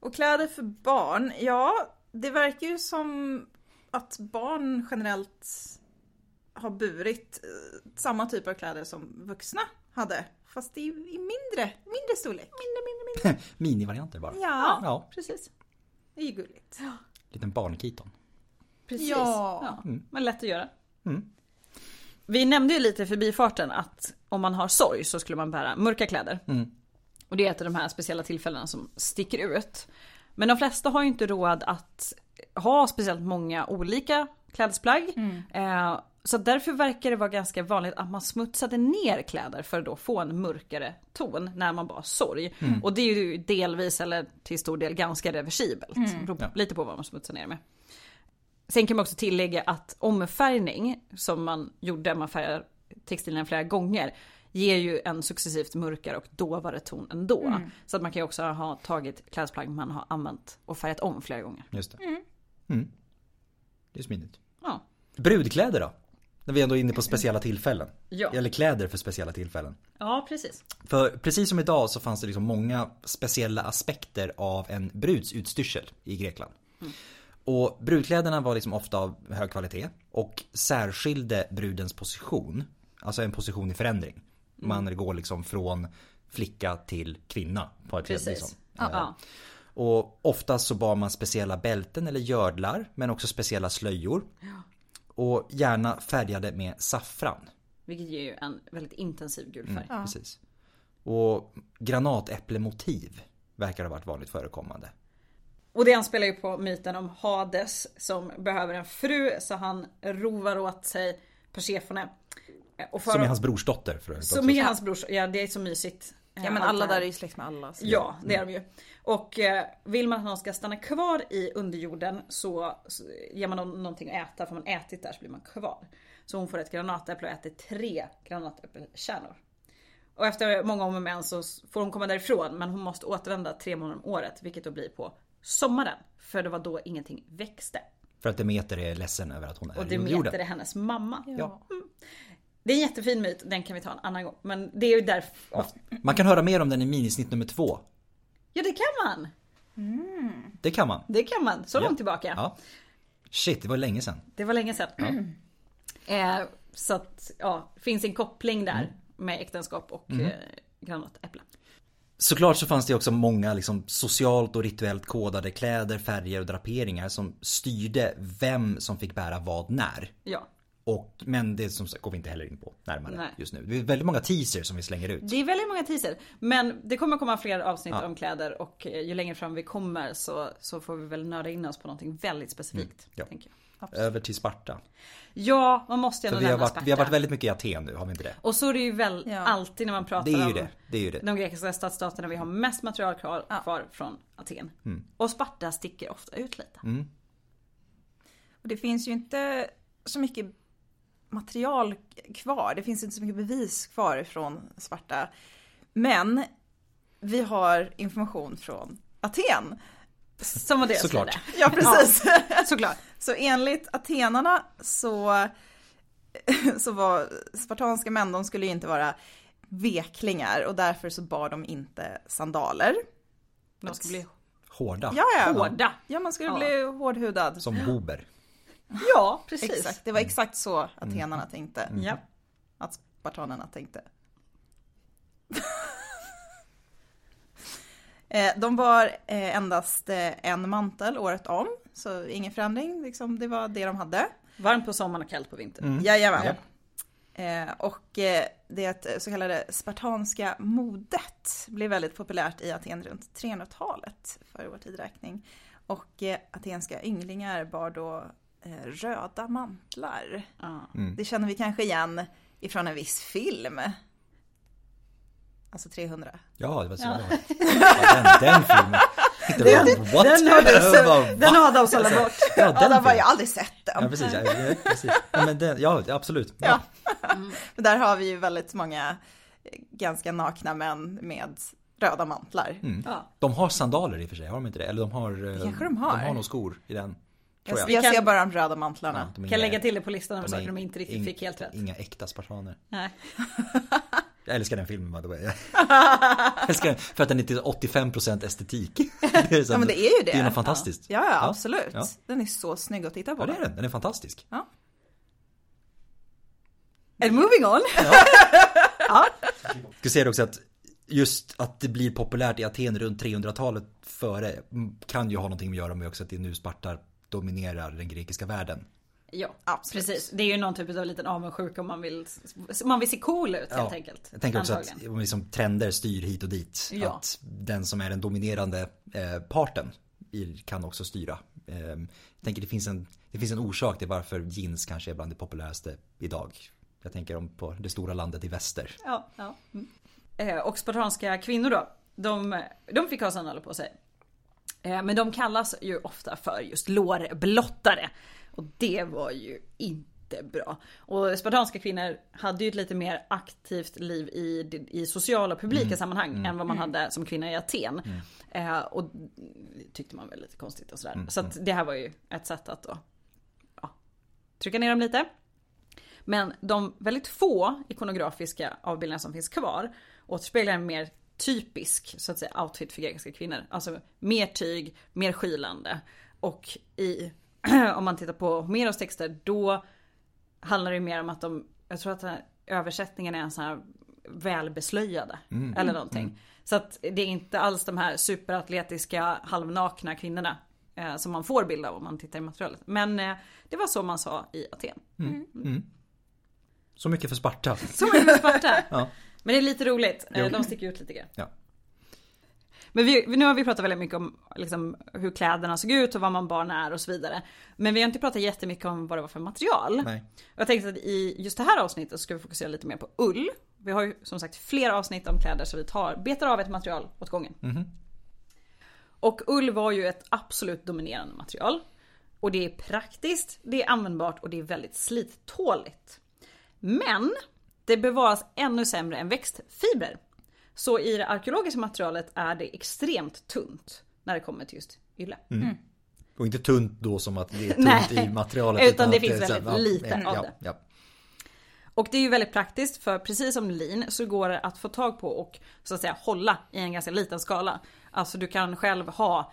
Och kläder för barn, ja, det verkar ju som att barn generellt har burit samma typ av kläder som vuxna hade. Fast i mindre, mindre storlek. Mindre, mindre, mindre. Minivarianter bara. Ja, ja, precis. Det är ju gulligt. Ja. Liten barnkiton. Precis. Ja, ja. Mm. Men lätt att göra. Mm. Vi nämnde ju lite förbifarten att om man har sorg så skulle man bära mörka kläder. Mm. Och det är ett av de här speciella tillfällena som sticker ut. Men de flesta har ju inte råd att ha speciellt många olika klädesplagg. Mm. Eh, så därför verkar det vara ganska vanligt att man smutsade ner kläder för att då få en mörkare ton när man bara har sorg. Mm. Och det är ju delvis eller till stor del ganska reversibelt. Mm. Ja. Lite på vad man smutsar ner med. Sen kan man också tillägga att omfärgning som man gjorde, man färgar textilen flera gånger, ger ju en successivt mörkare och dovare ton ändå. Mm. Så att man kan ju också ha tagit klädesplagg man har använt och färgat om flera gånger. Just det. Mm. Mm. Det är smidigt. Ja. Brudkläder då? När vi ändå är inne på speciella tillfällen. Ja. Eller kläder för speciella tillfällen. Ja, precis. För precis som idag så fanns det liksom många speciella aspekter av en brudsutstyrsel i Grekland. Mm. Och brudkläderna var liksom ofta av hög kvalitet och särskilde brudens position, alltså en position i förändring. Man mm. går liksom från flicka till kvinna på ett sätt. Liksom. Uh-huh. Och ofta så bar man speciella bälten eller gördlar, men också speciella slöjor. Ja. Och gärna färgade med saffran. Vilket ger ju en väldigt intensiv gul färg. Mm, ja. Precis. Och granatäpplemotiv verkar ha varit vanligt förekommande. Och det anspelar ju på myten om Hades som behöver en fru så han rovar åt sig Persephone. Och för som är hans brorsdotter. För som är hans brors, ja det är så mysigt. Ja men alla där är ju släkt med alla. Så. Ja det är de ju. Och eh, vill man att någon ska stanna kvar i underjorden så, så ger man någon, någonting att äta. För man ätit där så blir man kvar. Så hon får ett granatäpple och äter tre granatäppelkärnor. Och efter många om och men så får hon komma därifrån. Men hon måste återvända tre månader om året vilket då blir på sommaren, för det var då ingenting växte. För att Demeter är ledsen över att hon är i jorden. Och Demeter är hennes mamma. Ja. Mm. Det är en jättefin myt, den kan vi ta en annan gång. Men det är ju därför... Ja. Man kan höra mer om den i minisnitt nummer två. Ja, det kan man. Mm. Det kan man. Det kan man, så ja. långt tillbaka. Ja. Shit, det var länge sedan. Det var länge sedan. Ja. eh, så att, ja, finns en koppling där mm. med äktenskap och mm. eh, granatäpple. Såklart så fanns det också många liksom socialt och rituellt kodade kläder, färger och draperingar som styrde vem som fick bära vad när. Ja. Och, men det som går vi inte heller in på närmare Nej. Just nu. Det är väldigt många teaser som vi slänger ut. Det är väldigt många teaser. Men det kommer komma fler avsnitt ja. Om kläder. Och ju längre fram vi kommer så, så får vi väl nörda in oss på någonting väldigt specifikt. Mm. Ja. Tänker jag. Över till Sparta. Ja, man måste ju ändå nämna Sparta. Vi har varit väldigt mycket i Aten nu, har vi inte det? Och så är det ju väl ja. Alltid när man pratar det är ju om det. Det är ju det. De grekiska stadsstaterna. Vi har mest material kvar ja. Från Aten. Mm. Och Sparta sticker ofta ut lite. Mm. Och det finns ju inte så mycket material kvar. Det finns inte så mycket bevis kvar från Sparta. Men vi har information från Aten. Som var det jag såklart. Skulle. Ja, precis. Ja, såklart. Så enligt atenarna så, så var spartanska män, de skulle ju inte vara veklingar och därför så bar de inte sandaler. De skulle bli hårda. Ja, ja. Hårda. Ja, man skulle ja. Bli hårdhudad. Som bober. Ja, precis. Exakt. Det var exakt så atenarna mm. tänkte. Mm. Att spartanerna tänkte. De var endast en mantel året om. Så ingen förändring. Liksom, det var det de hade. Varmt på sommaren och kallt på vintern. Mm. Jajamän. Ja. Och det så kallade spartanska modet blev väldigt populärt i Aten runt trehundratalet för vår tidräkning. Och atenska ynglingar bar då röda mantlar. Mm. Det känner vi kanske igen ifrån en viss film. Alltså trehundra. Ja, det var så. Ja. Ja, den, den filmen. Den, den, den, den, den har de sållat bort. Ja, den har jag aldrig sett den. Ja, precis. Ja, precis. Ja, men den, ja absolut. Ja. Ja. Mm. Men där har vi ju väldigt många ganska nakna män med röda mantlar. Mm. Ja. De har sandaler i och för sig, har de inte det? Eller de har, det kanske de har. De har nog skor i den. Jag, jag. jag kan, ser bara de röda mantlarna. Ja, de kan inga, lägga till det på listan om de, de inte riktigt inga, fick helt rätt. Inga äkta spartaner. Nej. Jag älskar den filmen, by the way. Jag älskar den för att den är till åttiofem procent estetik. Ja, men det är ju det. Det är något fantastiskt. Ja, ja, absolut. Ja. Den är så snygg att titta på. Ja, det är den. Den är fantastisk. Ja. And moving on. Ja. Ja. Jag ska säga också att just att det blir populärt i Aten runt trehundratalet före kan ju ha någonting att göra med också att det nu Sparta dominerar den grekiska världen. Ja, absolut. Precis. Det är ju någon typ av liten avundsjuka om man vill, man vill se cool ut, ja, helt enkelt. Jag tänker också antagligen. Att liksom, trender styr hit och dit. Ja. Att den som är den dominerande eh, parten kan också styra. Eh, jag tänker det finns, en, det finns en orsak till varför jeans kanske är bland det populäraste idag. Jag tänker om på det stora landet i väster. Ja, ja. Mm. Eh, och spartanska kvinnor då, de, de fick ha sandaler på sig. Eh, men de kallas ju ofta för just lårblottare. Och det var ju inte bra. Och spartanska kvinnor hade ju ett lite mer aktivt liv i, i sociala och publika mm. sammanhang mm. än vad man hade som kvinna i Aten. Mm. Eh, och tyckte man var lite konstigt och sådär. Mm. Så att det här var ju ett sätt att då, ja, trycka ner dem lite. Men de väldigt få ikonografiska avbildningar som finns kvar återspeglar en mer typisk, så att säga, outfit för grekiska kvinnor. Alltså mer tyg, mer skilande. Och i... om man tittar på Homeros texter, då handlar det mer om att de, jag tror att översättningen är en sån här välbeslöjade mm, eller någonting. Mm. Så att det är inte alls de här superatletiska halvnakna kvinnorna eh, som man får bild av om man tittar i materialet. Men eh, det var så man sa i Aten. Mm. Mm. Så mycket för Sparta. Så mycket för Sparta. Ja. Men det är lite roligt. Jo. De sticker ut lite grann. Ja. Men vi, nu har vi pratat väldigt mycket om liksom, hur kläderna såg ut och vad man barn är och så vidare. Men vi har inte pratat jättemycket om vad det var för material. Nej. Jag tänkte att i just det här avsnittet så ska vi fokusera lite mer på ull. Vi har ju som sagt flera avsnitt om kläder så vi tar, betar av ett material åt gången. Mm-hmm. Och ull var ju ett absolut dominerande material. Och det är praktiskt, det är användbart och det är väldigt slittåligt. Men det bevaras ännu sämre än växtfibrer. Så i det arkeologiska materialet är det extremt tunt när det kommer till just ylle. Mm. Mm. Och inte tunt då som att det är tunt i materialet. Utan, utan det finns det väldigt här, lite ja, av ja, det. Ja. Och det är ju väldigt praktiskt för precis som lin så går det att få tag på och så att säga hålla i en ganska liten skala. Alltså du kan själv ha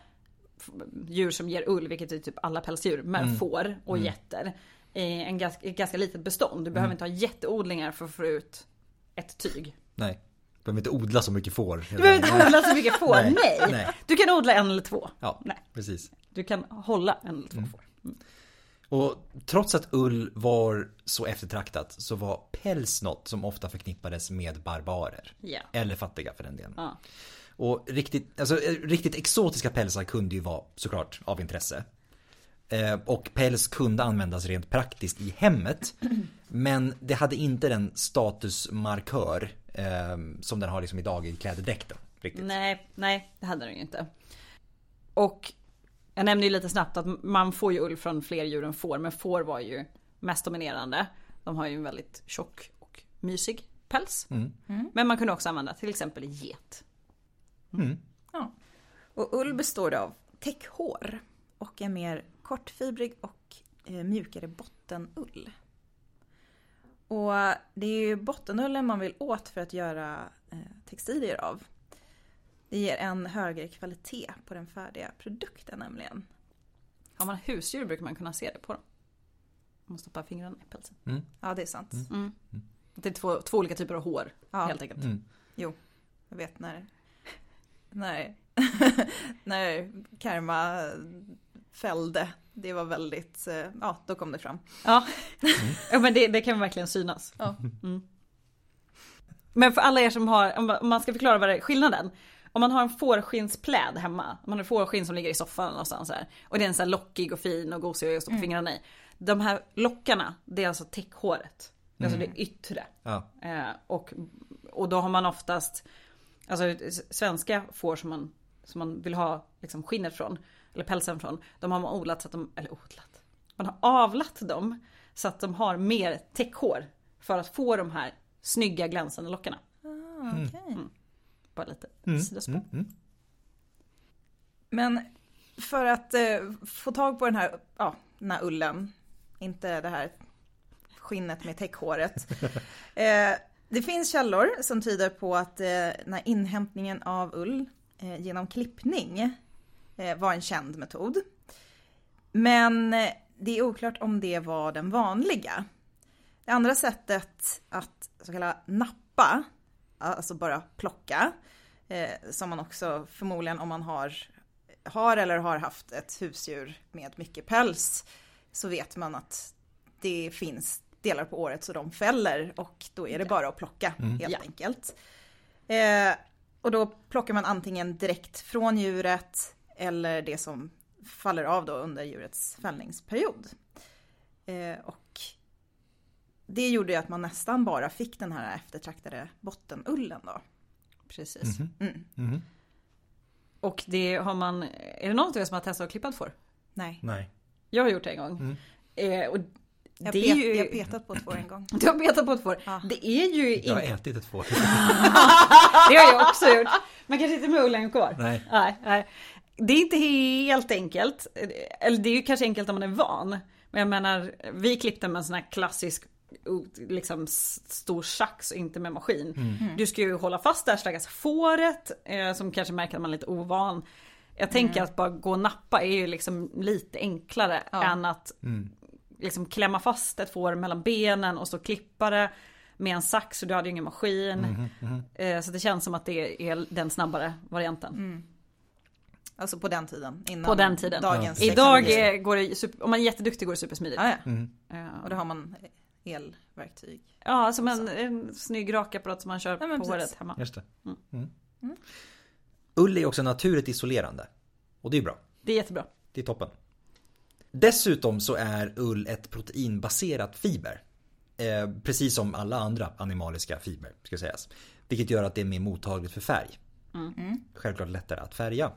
djur som ger ull, vilket är typ alla pälsdjur, men mm. får och mm. getter i en ganska, ganska litet bestånd. Du mm. behöver inte ha jätteodlingar för att få ut ett tyg. Nej. Du behöver inte odla så mycket får. Du behöver inte odla så mycket får, nej. nej. nej. Du kan odla en eller två. Ja, nej. Precis. Du kan hålla en eller två mm. får. Mm. Och trots att ull var så eftertraktat så var päls något som ofta förknippades med barbarer. Yeah. Eller fattiga för den delen. Ja. Och riktigt, alltså, riktigt exotiska pälsar kunde ju vara såklart av intresse. Eh, och päls kunde användas rent praktiskt i hemmet. Men det hade inte den statusmarkör eh, som den har liksom idag i klädedräkten. Riktigt. Nej, nej, det hade den ju inte. Och jag nämnde ju lite snabbt att man får ju ull från fler djur än får. Men får var ju mest dominerande. De har ju en väldigt tjock och mysig päls. Mm. Mm. Men man kunde också använda till exempel get. Mm. Ja. Och ull består av täckhår och är mer kortfibrig och eh, mjukare bottenull. Och det är ju bottenullen man vill åt för att göra eh, textilier av. Det ger en högre kvalitet på den färdiga produkten nämligen. Har man husdjur brukar man kunna se det på dem. Man stoppar fingrarna i pälsen. Mm. Ja, det är sant. Mm. Mm. Det är två, två olika typer av hår, ja. Helt enkelt. Mm. Jo, jag vet när... Nej, när Karma fällde, det var väldigt, ja, då kom det fram. Ja, mm. ja men det, det kan verkligen synas. Ja. Mm. Men för alla er som har, om man ska förklara vad det är skillnaden. Om man har en fårskinspläd hemma, om man har en fårskinn som ligger i soffan någonstans här, och det är en så här lockig och fin och gosig och stoppar mm. fingrarna i. De här lockarna, det är alltså täckhåret, det är mm. alltså det yttre. Ja. Eh, och, och då har man oftast... Alltså svenska får som man, som man vill ha liksom skinnet från, eller pälsen från, de har man odlat så att de, eller odlat, man har avlat dem så att de har mer täckhår för att få de här snygga glänsande lockarna. Ah, okej. Okay. Mm. Bara lite mm. sidospår. Mm. Mm. Men för att eh, få tag på den här, ja, den här ullen, inte det här skinnet med täckhåret, eh, det finns källor som tyder på att eh, den här inhämtningen av ull eh, genom klippning eh, var en känd metod. Men eh, det är oklart om det var den vanliga. Det andra sättet att så kallad nappa, alltså bara plocka, eh, som man också förmodligen om man har, har eller har haft ett husdjur med mycket päls, så vet man att det finns delar på året så de fäller och då är det bara att plocka mm. helt ja. enkelt. Eh, och då plockar man antingen direkt från djuret eller det som faller av då under djurets fällningsperiod. Eh, och det gjorde ju att man nästan bara fick den här eftertraktade bottenullen då. Precis. Mm. Mm. Mm. Och det har man, är det någonting som man har testat och klippat för? Nej. Nej. Jag har gjort det en gång. Mm. Eh, och Jag, det pet, ju... jag har petat på ett får en gång. Du har petat på ett får. Ja. Det är ju in... Jag har ätit ett får. Det har jag också gjort. Man kanske inte med ullen kvar. Nej. Nej, nej. Det är inte helt enkelt. Eller det är ju kanske enkelt om man är van. Men jag menar, vi klippte med en sån här klassisk liksom, stor sax och inte med maskin. Mm. Du ska ju hålla fast där stackars fåret som kanske märker att man är lite ovan. Jag tänker mm. att bara gå och nappa är ju liksom lite enklare ja. än att mm. liksom klämma fast ett får mellan benen och så klippa det med en sax, så du hade ju ingen maskin. Mm, mm, mm. Så det känns som att det är den snabbare varianten. Mm. Alltså på den tiden. Innan på den tiden. Dagens ja. Idag är, går det super, om man är jätteduktig går det supersmidigt. Ah, ja. Mm. Ja. Och då har man elverktyg. Ja, som en, en snygg rakapparat som man kör ja, på precis. Håret hemma. Just det. Mm. Mm. Mm. Ull är också naturligt isolerande. Och det är bra. Det är jättebra. Det är toppen. Dessutom så är ull ett proteinbaserat fiber, eh, precis som alla andra animaliska fiber, ska sägas. Vilket gör att det är mer mottagligt för färg. Mm. Självklart lättare att färga.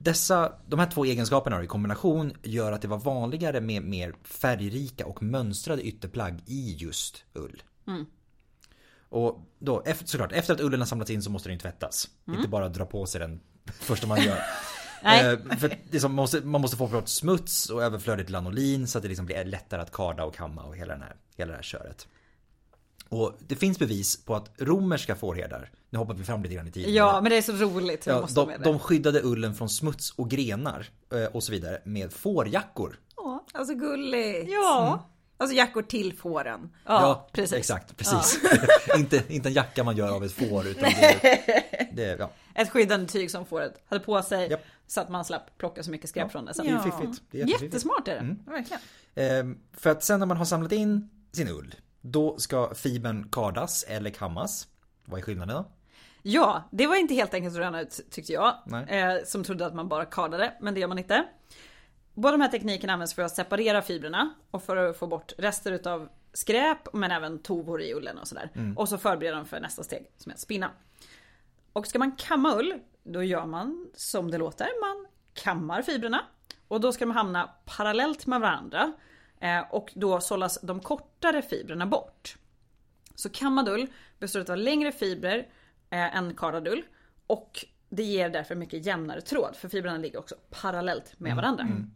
Dessa, de här två egenskaperna i kombination gör att det var vanligare med mer färgrika och mönstrade ytterplagg i just ull. Mm. Och då, såklart, efter att ullen har samlats in så måste den tvättas. Mm. Inte bara dra på sig den första man gör. Nej. För det som måste, man måste få bort smuts och överflödigt lanolin så att det liksom blir lättare att karda och kamma och hela, den här, hela det här köret. Och det finns bevis på att romerska fårherdar, nu hoppar vi fram lite grann i tiden. Ja, men det är så roligt. Ja, måste de, de skyddade ullen från smuts och grenar och så vidare med fårjackor. Ja, alltså gulligt. Ja. Mm. Alltså jackor till fåren. Ja, ja precis. Exakt, precis. Ja. inte, inte en jacka man gör av ett får, utan det, det, ja. Ett skyddande tyg som fåret hade på sig, yep. Så att man slapp plocka så mycket skräp ja. Från det. Så det är fiffigt. Det är jättesmart är det, mm. verkligen. Ehm, för att sen när man har samlat in sin ull, då ska fibern kardas eller kammas. Vad är skillnaden då? Ja, det var inte helt enkelt så röna ut tyckte jag. Eh, som trodde att man bara kardade, men det gör man inte. Båda de här teknikerna används för att separera fibrerna och för att få bort rester utav skräp, men även tovor i ullen och sådär. Mm. Och så förbereder de för nästa steg som är att spinna. Och ska man kamma ull, då gör man som det låter, man kammar fibrerna. Och då ska de hamna parallellt med varandra. Och då sållas de kortare fibrerna bort. Så kammad ull består av längre fibrer eh, än kardad ull. Och det ger därför mycket jämnare tråd. För fibrerna ligger också parallellt med varandra. Mm. Mm.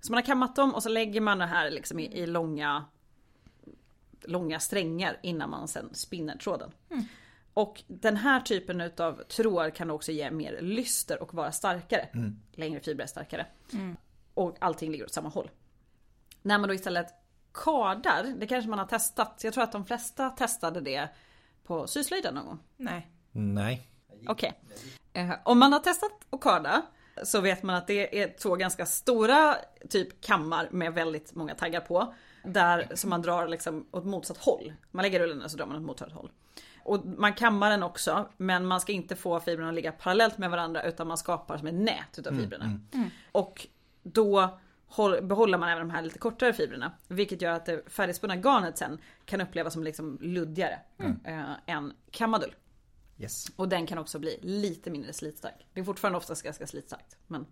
Så man har kammat dem och så lägger man det här liksom i, i långa, långa strängar innan man sen spinner tråden. Mm. Och den här typen av tråd kan också ge mer lyster och vara starkare. Mm. Längre fibrer är starkare. Mm. Och allting ligger åt samma håll. När man då istället kardar, det kanske man har testat. Jag tror att de flesta testade det på syslöjden någon gång. Nej. Nej. Okej. Okay. Om man har testat att karda så vet man att det är två ganska stora typ kammar med väldigt många taggar på. Där som man drar liksom åt motsatt håll. Man lägger rullen och så drar man åt motsatt håll. Och man kammar den också, men man ska inte få fibrerna att ligga parallellt med varandra utan man skapar som ett nät utav fibrerna. Mm, mm. Och då behåller man även de här lite kortare fibrerna, vilket gör att det färdigspunna garnet sen kan upplevas som liksom luddigare mm. äh, än kammadull. Yes. Och den kan också bli lite mindre slitstark. Det är fortfarande oftast ganska slitstarkt, men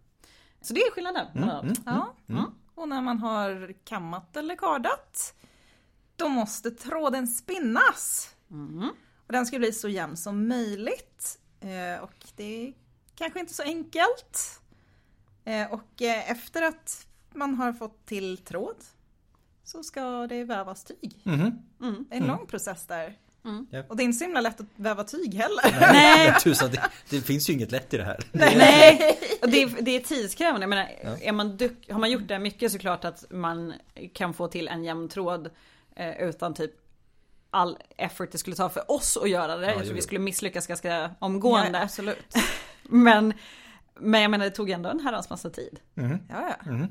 så det är skillnaden. Mm, mm, ja. mm. Mm. Och när man har kammat eller kardat, då måste tråden spinnas. Mm. Och den ska bli så jämn som möjligt. Eh, och det är kanske inte så enkelt. Eh, och eh, efter att man har fått till tråd så ska det vävas tyg. Mm. Mm. Det är en lång process där. Mm. Och det är inte så himla lätt att väva tyg heller. Nej, nej. Tusan, det, det finns ju inget lätt i det här. Nej, nej. Och det, det är tidskrävande. Jag menar, ja. är man duk- har man gjort det mycket så klart att man kan få till en jämn tråd eh, utan typ all effort det skulle ta för oss att göra det. Ja, jag tror vi skulle misslyckas ganska omgående. Ja, absolut. men, men jag menar, det tog ändå en herrans massa tid. Mm. Ja, ja. Mm.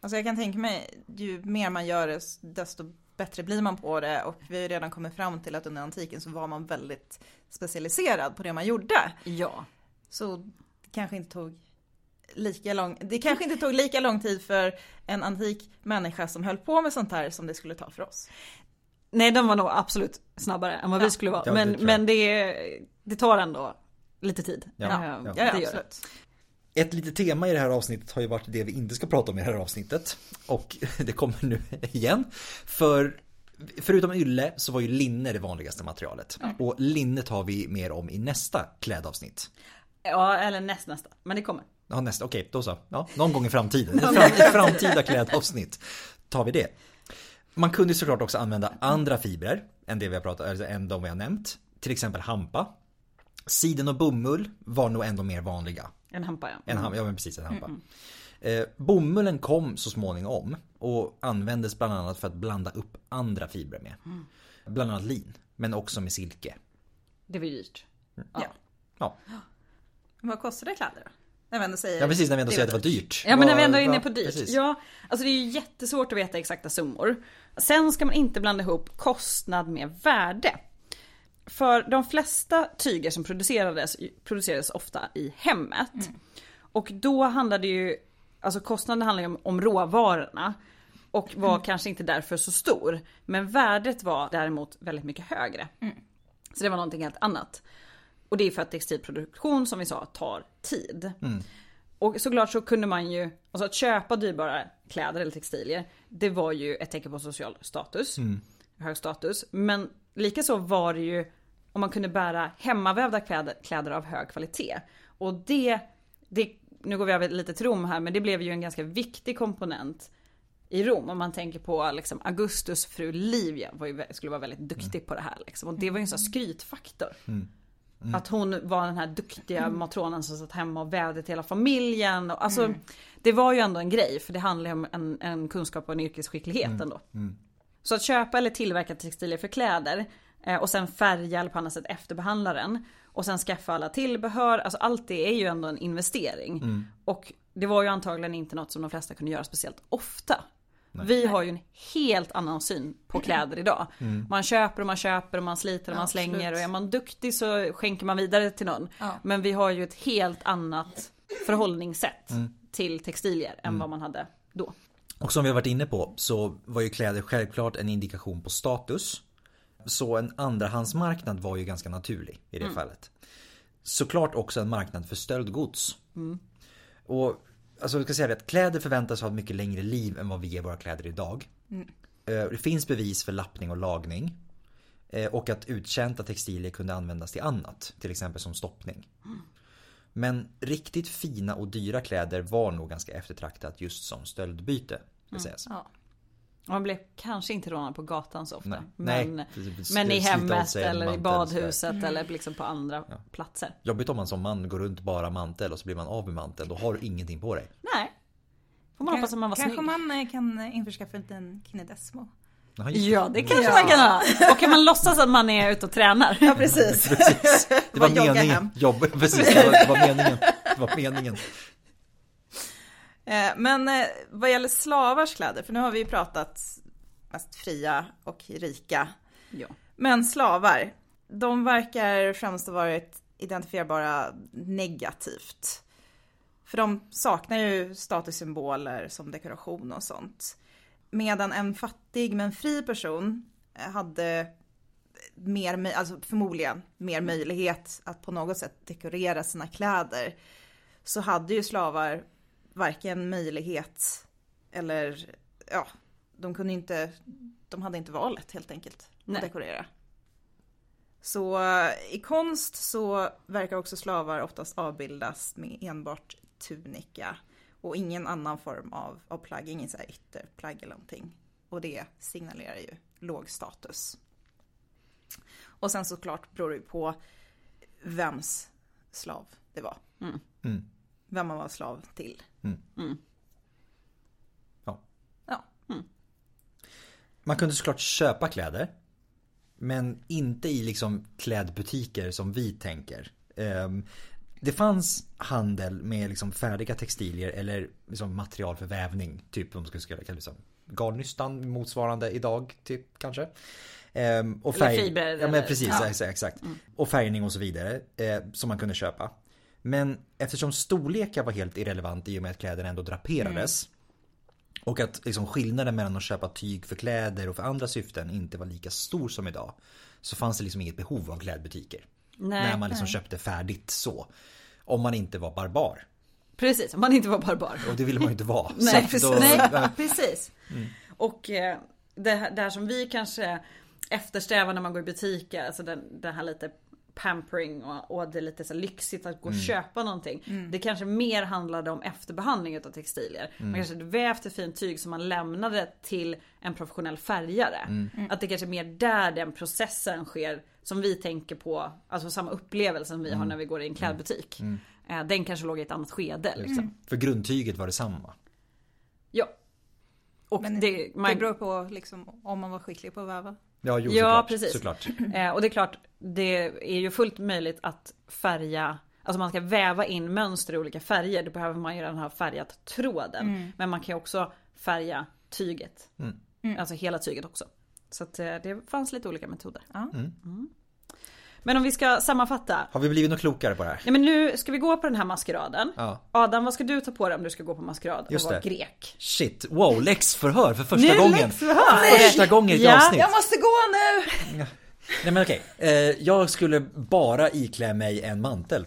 Alltså jag kan tänka mig, ju mer man gör det, desto bättre blir man på det. Och vi har ju redan kommit fram till att under antiken så var man väldigt specialiserad på det man gjorde. Ja. Så det kanske inte tog lika lång, det kanske inte tog lika lång tid för en antik människa som höll på med sånt här som det skulle ta för oss. Nej, de var nog absolut snabbare än vad ja. vi skulle vara. Ja, men det, men det, det tar ändå lite tid. Ja, ja. ja. ja, ja absolut. Ett litet tema i det här avsnittet har ju varit det vi inte ska prata om i det här avsnittet. Och det kommer nu igen. För förutom ylle så var ju linne det vanligaste materialet. Mm. Och linne tar vi mer om i nästa klädavsnitt. Ja, eller näst nästa. Men det kommer. Ja, nästa. Okej, då så. Ja, någon gång i framtiden. Ett framtida klädavsnitt tar vi det. Man kunde såklart också använda andra fibrer än, det vi har pratat, än de vi har nämnt. Till exempel hampa. Siden och bomull var nog ändå mer vanliga. En hampa, ja. En hampa, ja men precis, en hampa. Mm, mm. Eh, bomullen kom så småningom och användes bland annat för att blanda upp andra fibrer med. Mm. Bland annat lin, men också med silke. Det var ju dyrt. Mm. Ja. ja. Vad kostade kläder då? När vi ändå säger, ja, precis, när vi ändå säger att det var dyrt. Ja, men när vi ändå är inne på dyrt. Ja, ja, alltså det är ju jättesvårt att veta exakta summor. Sen ska man inte blanda ihop kostnad med värde. För de flesta tyger som producerades producerades ofta i hemmet. Mm. Och då handlade ju, alltså kostnaden handlade om, om råvarorna och var mm. kanske inte därför så stor. Men värdet var däremot väldigt mycket högre. Mm. Så det var någonting helt annat. Och det är för att textilproduktion, som vi sa, tar tid. Mm. Och såklart så kunde man ju, alltså att köpa dyrbara kläder eller textilier, det var ju ett tecken på social status. Mm. Hög status. Men likaså var det ju om man kunde bära hemmavävda kläder, kläder av hög kvalitet. Och det, det, nu går vi över lite till Rom här, men det blev ju en ganska viktig komponent i Rom. Om man tänker på liksom, Augustus fru Livia var ju, skulle vara väldigt duktig mm. på det här. Liksom. Och det var ju en sån skrytfaktor. Mm. Mm. Att hon var den här duktiga matronen som satt hemma och vädde till hela familjen. Och, alltså, mm. det var ju ändå en grej, för det handlar ju om en, en kunskap och en yrkesskicklighet mm. ändå. Mm. Så att köpa eller tillverka textilier för kläder eh, och sen färga eller på annat sätt efterbehandla den. Och sen skaffa alla tillbehör. Alltså allt det är ju ändå en investering. Mm. Och det var ju antagligen inte något som de flesta kunde göra speciellt ofta. Nej. Vi har ju en helt annan syn på kläder idag. Mm. Man köper och man köper och man sliter och ja, man slänger. Absolut. Och är man duktig så skänker man vidare till någon. Ja. Men vi har ju ett helt annat förhållningssätt mm. till textilier än mm. vad man hade då. Och som vi har varit inne på så var ju kläder självklart en indikation på status. Så en andrahandsmarknad var ju ganska naturlig i det mm. fallet. Såklart också en marknad för stöldgods. Mm. Och alltså vi ska säga att kläder förväntas ha ett mycket längre liv än vad vi ger våra kläder idag. Mm. Det finns bevis för lappning och lagning. Och att uttjänta textilier kunde användas till annat. Till exempel som stoppning. Mm. Men riktigt fina och dyra kläder var nog ganska eftertraktat just som stöldbyte. Mm. Ja. Man blev kanske inte rånad på gatan så ofta. Nej. Men, Nej. men i hemmet eller i badhuset mm. eller liksom på andra ja. platser. Jobbigt om man som man går runt bara mantel och så blir man av med mantel. Då har du ingenting på dig. Nej. Får man hoppas att man var snygg. Kanske man kan införskaffa en liten kinedesmo. Ja, det kanske ja. man kan ha. Och kan man låtsas att man är ute och tränar. Ja, precis. precis. Det var meningen. Jobb, precis. Det var, det var meningen. Det var meningen. Men vad gäller slavars kläder, för nu har vi ju pratat mest fria och rika. Ja. Men slavar, de verkar främst ha varit identifierbara negativt. För de saknar ju statussymboler som dekoration och sånt. Medan en fattig men fri person hade mer, alltså förmodligen mer möjlighet att på något sätt dekorera sina kläder, så hade ju slavar varken möjlighet eller ja, de kunde inte, de hade inte valet helt enkelt att Nej. dekorera. Så i konst så verkar också slavar oftast avbildas med enbart tunika och ingen annan form av, av plagg, ingen så här ytterplagg eller någonting. Och det signalerar ju låg status. Och sen såklart beror det på vems slav det var. Mm. Mm. Vem man var slav till. Mm. Mm. Ja. ja. Mm. Man kunde såklart köpa kläder. Men inte i liksom klädbutiker som vi tänker. Det fanns handel med liksom färdiga textilier eller liksom material för vävning. Typ om man skulle kalla det liksom garnnystan motsvarande idag typ kanske. Och färg... Eller fiber. Ja men precis, ja. exakt. Mm. Och färgning och så vidare som man kunde köpa. Men eftersom storlekar var helt irrelevant i och med att kläderna ändå draperades mm. och att liksom skillnaden mellan att köpa tyg för kläder och för andra syften inte var lika stor som idag, så fanns det liksom inget behov av klädbutiker. Nej, när man liksom nej. köpte färdigt så. Om man inte var barbar. Precis, om man inte var barbar. Och det ville man ju inte vara. nej, precis. Då, nej, precis. Mm. Och det här, det här som vi kanske eftersträvar när man går i butiker, alltså den, den här lite... pampering och, och det är lite så lyxigt att gå och mm. köpa någonting. Mm. Det kanske mer handlade om efterbehandling av textilier. Mm. Man kanske vävde fint tyg som man lämnade till en professionell färgare. Mm. Att det kanske är mer där den processen sker som vi tänker på, alltså samma upplevelse som vi mm. har när vi går i en klädbutik. Mm. Mm. Den kanske låg i ett annat skede. Liksom. Mm. För grundtyget var det samma. Ja. Och men det, man... det beror på liksom, om man var skicklig på att väva. Ja, jo, ja såklart, precis. Såklart. Eh, och det är klart, det är ju fullt möjligt att färga, alltså man ska väva in mönster i olika färger, då behöver man ju den här färgat tråden. Mm. Men man kan ju också färga tyget, mm. Mm. alltså hela tyget också. Så att, eh, det fanns lite olika metoder. Ja. Mm. Mm. Men om vi ska sammanfatta. Har vi blivit något klokare på det här? Ja, men nu ska vi gå på den här maskeraden. Ja. Adam, vad ska du ta på dig om du ska gå på maskerad och vara grek? Shit, wow, läxförhör för första nu gången. Läxförhör. Första gången i ja. avsnitt. Jag måste gå nu! Ja. Nej men okej, eh, jag skulle bara iklä mig en mantel.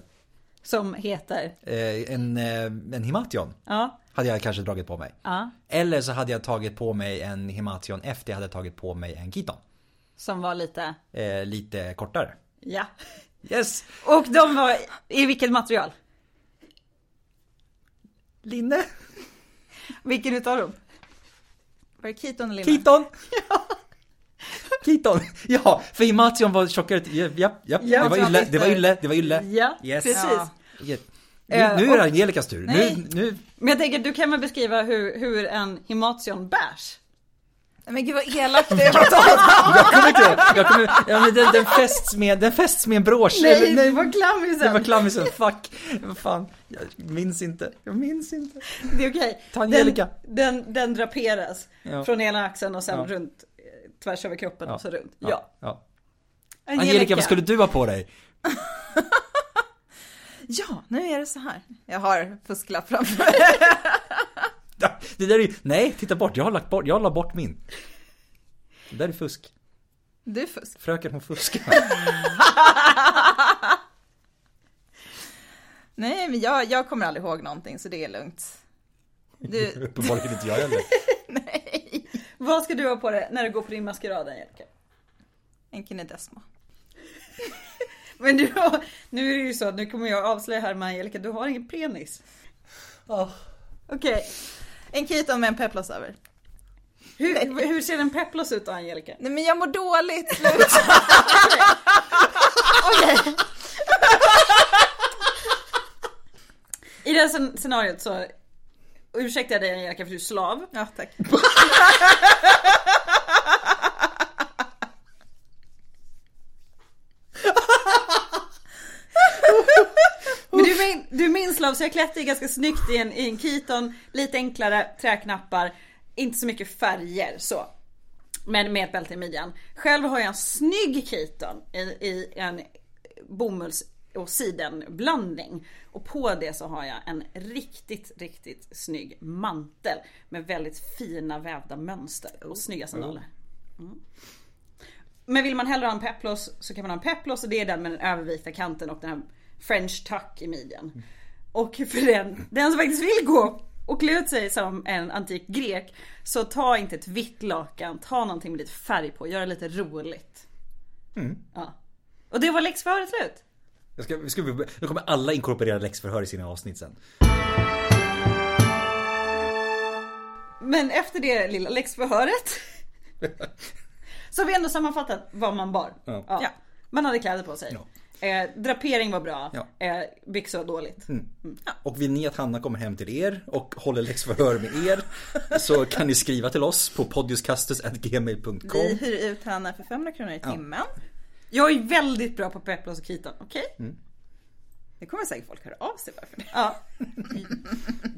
Som heter? Eh, en, eh, en himation. Ja. Hade jag kanske dragit på mig. Ja. Eller så hade jag tagit på mig en himation efter jag hade tagit på mig en kiton. Som var lite? Eh, lite kortare. Ja. Yes. Och de var i vilket material? Linne. Vilken utav dem? Var det Kiton eller Lina? Kiton! Ja. Kiton. Ja, för Himation var chockad. Ja, ja, ja. Ja, det var illa, det var illa, det var illa. Ja, yes. Precis. Ja. Nu, nu är det Angelicas tur. Nu, nu. Men jag tänker, du kan väl beskriva hur, hur en Himation bärs? Men gud vad elakt det jag kommer inte, jag kommer, ja, men den, den fästs med, den fästs med en brosch. Nej, nej, det var klammisen. Det var klammisen, fuck. Vad fan, jag minns inte, jag minns inte. Det är okej. Okay. Den, den, den draperas ja. Från ena axeln och sen ja. Runt, tvärs över kroppen ja. Och så runt. Ja. Ja. Ja. Angelica. Angelica, vad skulle du ha på dig? Ja, nu är det så här. Jag har fusklapp framför. Det där är, nej, titta bort. Jag har lagt bort, jag la bort min. Det där är fusk. Du är fusk. Fröken hon fuskar. Nej, men jag, jag kommer aldrig ihåg någonting, så det är lugnt. Du... Uppenbarligen inte jag heller. Nej. Vad ska du ha på dig när du går på din maskerad, Angelica? En kinedesma. Men du har, nu är det ju så, nu kommer jag avslöja här med Angelica, du har ingen penis. Åh. Oh. Okej, okay. En kiton med en peplos över. Hur, hur ser en peplos ut då, Angelica? Nej, men jag mår dåligt, slut. Okej. Okay. I det här scenariot så... Ursäkta dig, Angelica, för du är slav. Ja, tack. Men du min, du min slav, så jag klätt dig ganska snyggt i en, i en kiton. Lite enklare, träknappar. Inte så mycket färger, så. Men med ett bälte i midjan. Själv har jag en snygg kiton i, i en bomulls- och sidenblandning. Och på det så har jag en riktigt, riktigt snygg mantel. Med väldigt fina vävda mönster och snygga sandaler. Mm. Men vill man hellre ha en peplos så kan man ha en peplos. Och det är den med den övervita kanten och den här... French tuck i midjan. Och för den, den som faktiskt vill gå och klä ut sig som en antik grek, så ta inte ett vitt lakan, ta någonting med lite färg på, gör det lite roligt. Mm. Ja. Och det var läxförhöret slut. Jag ska, ska vi, nu kommer alla inkorporera läxförhör i sina avsnitt sen. Men efter det lilla läxförhöret så har vi ändå sammanfattat vad man bar. Ja. Ja. Man hade kläder på sig. Ja. Eh, drapering var bra, ja. eh, byxor var dåligt. Mm. Mm. Ja. Och vill ni att Hanna kommer hem till er och håller läxförhör med er, så kan ni skriva till oss på podiuscastus at gmail dot com. Vi hyr ut Hanna för femhundra kronor i timmen. Ja. Jag är väldigt bra på peplos och kiton, okej? Okay? Mm. Det kommer säkert folk höra av sig varför det. Ja.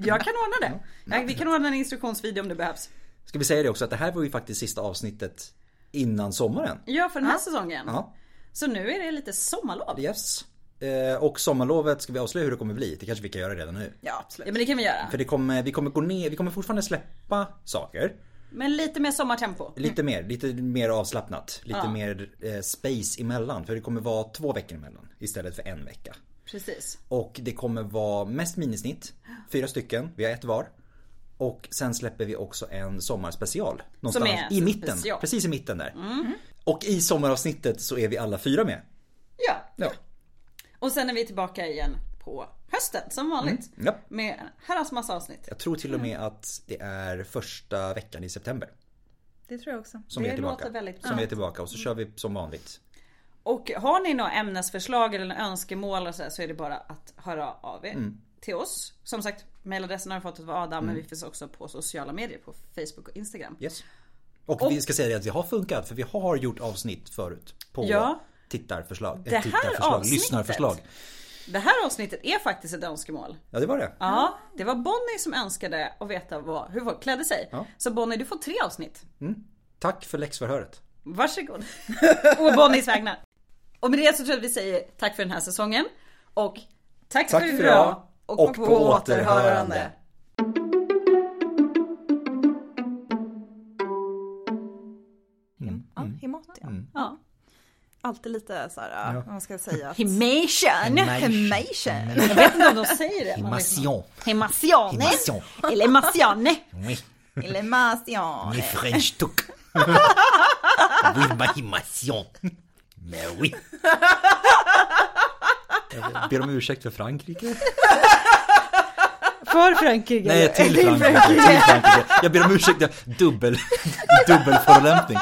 Jag kan ordna det. Jag, vi kan ordna en instruktionsvideo om det behövs. Ska vi säga det också, att det här var ju faktiskt sista avsnittet innan sommaren. Ja, för den här ja. säsongen. Ja. Så nu är det lite sommarlov. Yes. Eh, och sommarlovet, ska vi avslöja hur det kommer bli? Det kanske vi kan göra redan nu. Ja, absolut. Ja, men det kan vi göra. För det kommer, vi kommer gå ner, vi kommer fortfarande släppa saker. Men lite mer sommartempo. Lite mm. mer, lite mer avslappnat. Lite ja. mer eh, space emellan. För det kommer vara två veckor emellan istället för en vecka. Precis. Och det kommer vara mest minisnitt. Fyra stycken, vi har ett var. Och sen släpper vi också en sommarspecial. Någonstans som är i mitten, special. Precis i mitten där. Mm. Och i sommaravsnittet så är vi alla fyra med. Ja. ja. Och sen är vi tillbaka igen på hösten som vanligt. Mm. Ja. Med en herrans massa avsnitt. Jag tror till och med att det är första veckan i september. Det tror jag också. Som det vi är tillbaka. Väldigt som vi är tillbaka och så kör vi som vanligt. Och har ni några ämnesförslag eller önskemål eller så, här, så är det bara att höra av er mm. till oss. Som sagt, mejladressen har vi fått av Adam, mm. men vi finns också på sociala medier på Facebook och Instagram. Yes. Och, och vi ska säga att vi har funkat, för vi har gjort avsnitt förut på ja, tittarförslag, det här tittarförslag lyssnarförslag. Det här avsnittet är faktiskt ett önskemål. Ja, det var det. Ja, det var Bonnie som önskade att veta vad, hur folk klädde sig. Ja. Så Bonnie, du får tre avsnitt. Mm. Tack för läxförhöret. Varsågod. Och Bonnies vägnar. Och med det så tror jag att vi säger tack för den här säsongen. Och tack, tack för idag. Och, och på, på återhörande. återhörande. Himation. Mm. Ja. Alltid lite så här, ja. Man ska säga att... Himation. Himation. Jag vet inte om de säger det. Himation. Himation. Himation. Eller himation. Eller himation. Eller French talk. Viva himation. Men oui. Jag ber om ursäkt för Frankrike. För Frankrike. Nej, till Frankrike. Till Frankrike. Jag ber om ursäkt, dubbel dubbelförolämpning.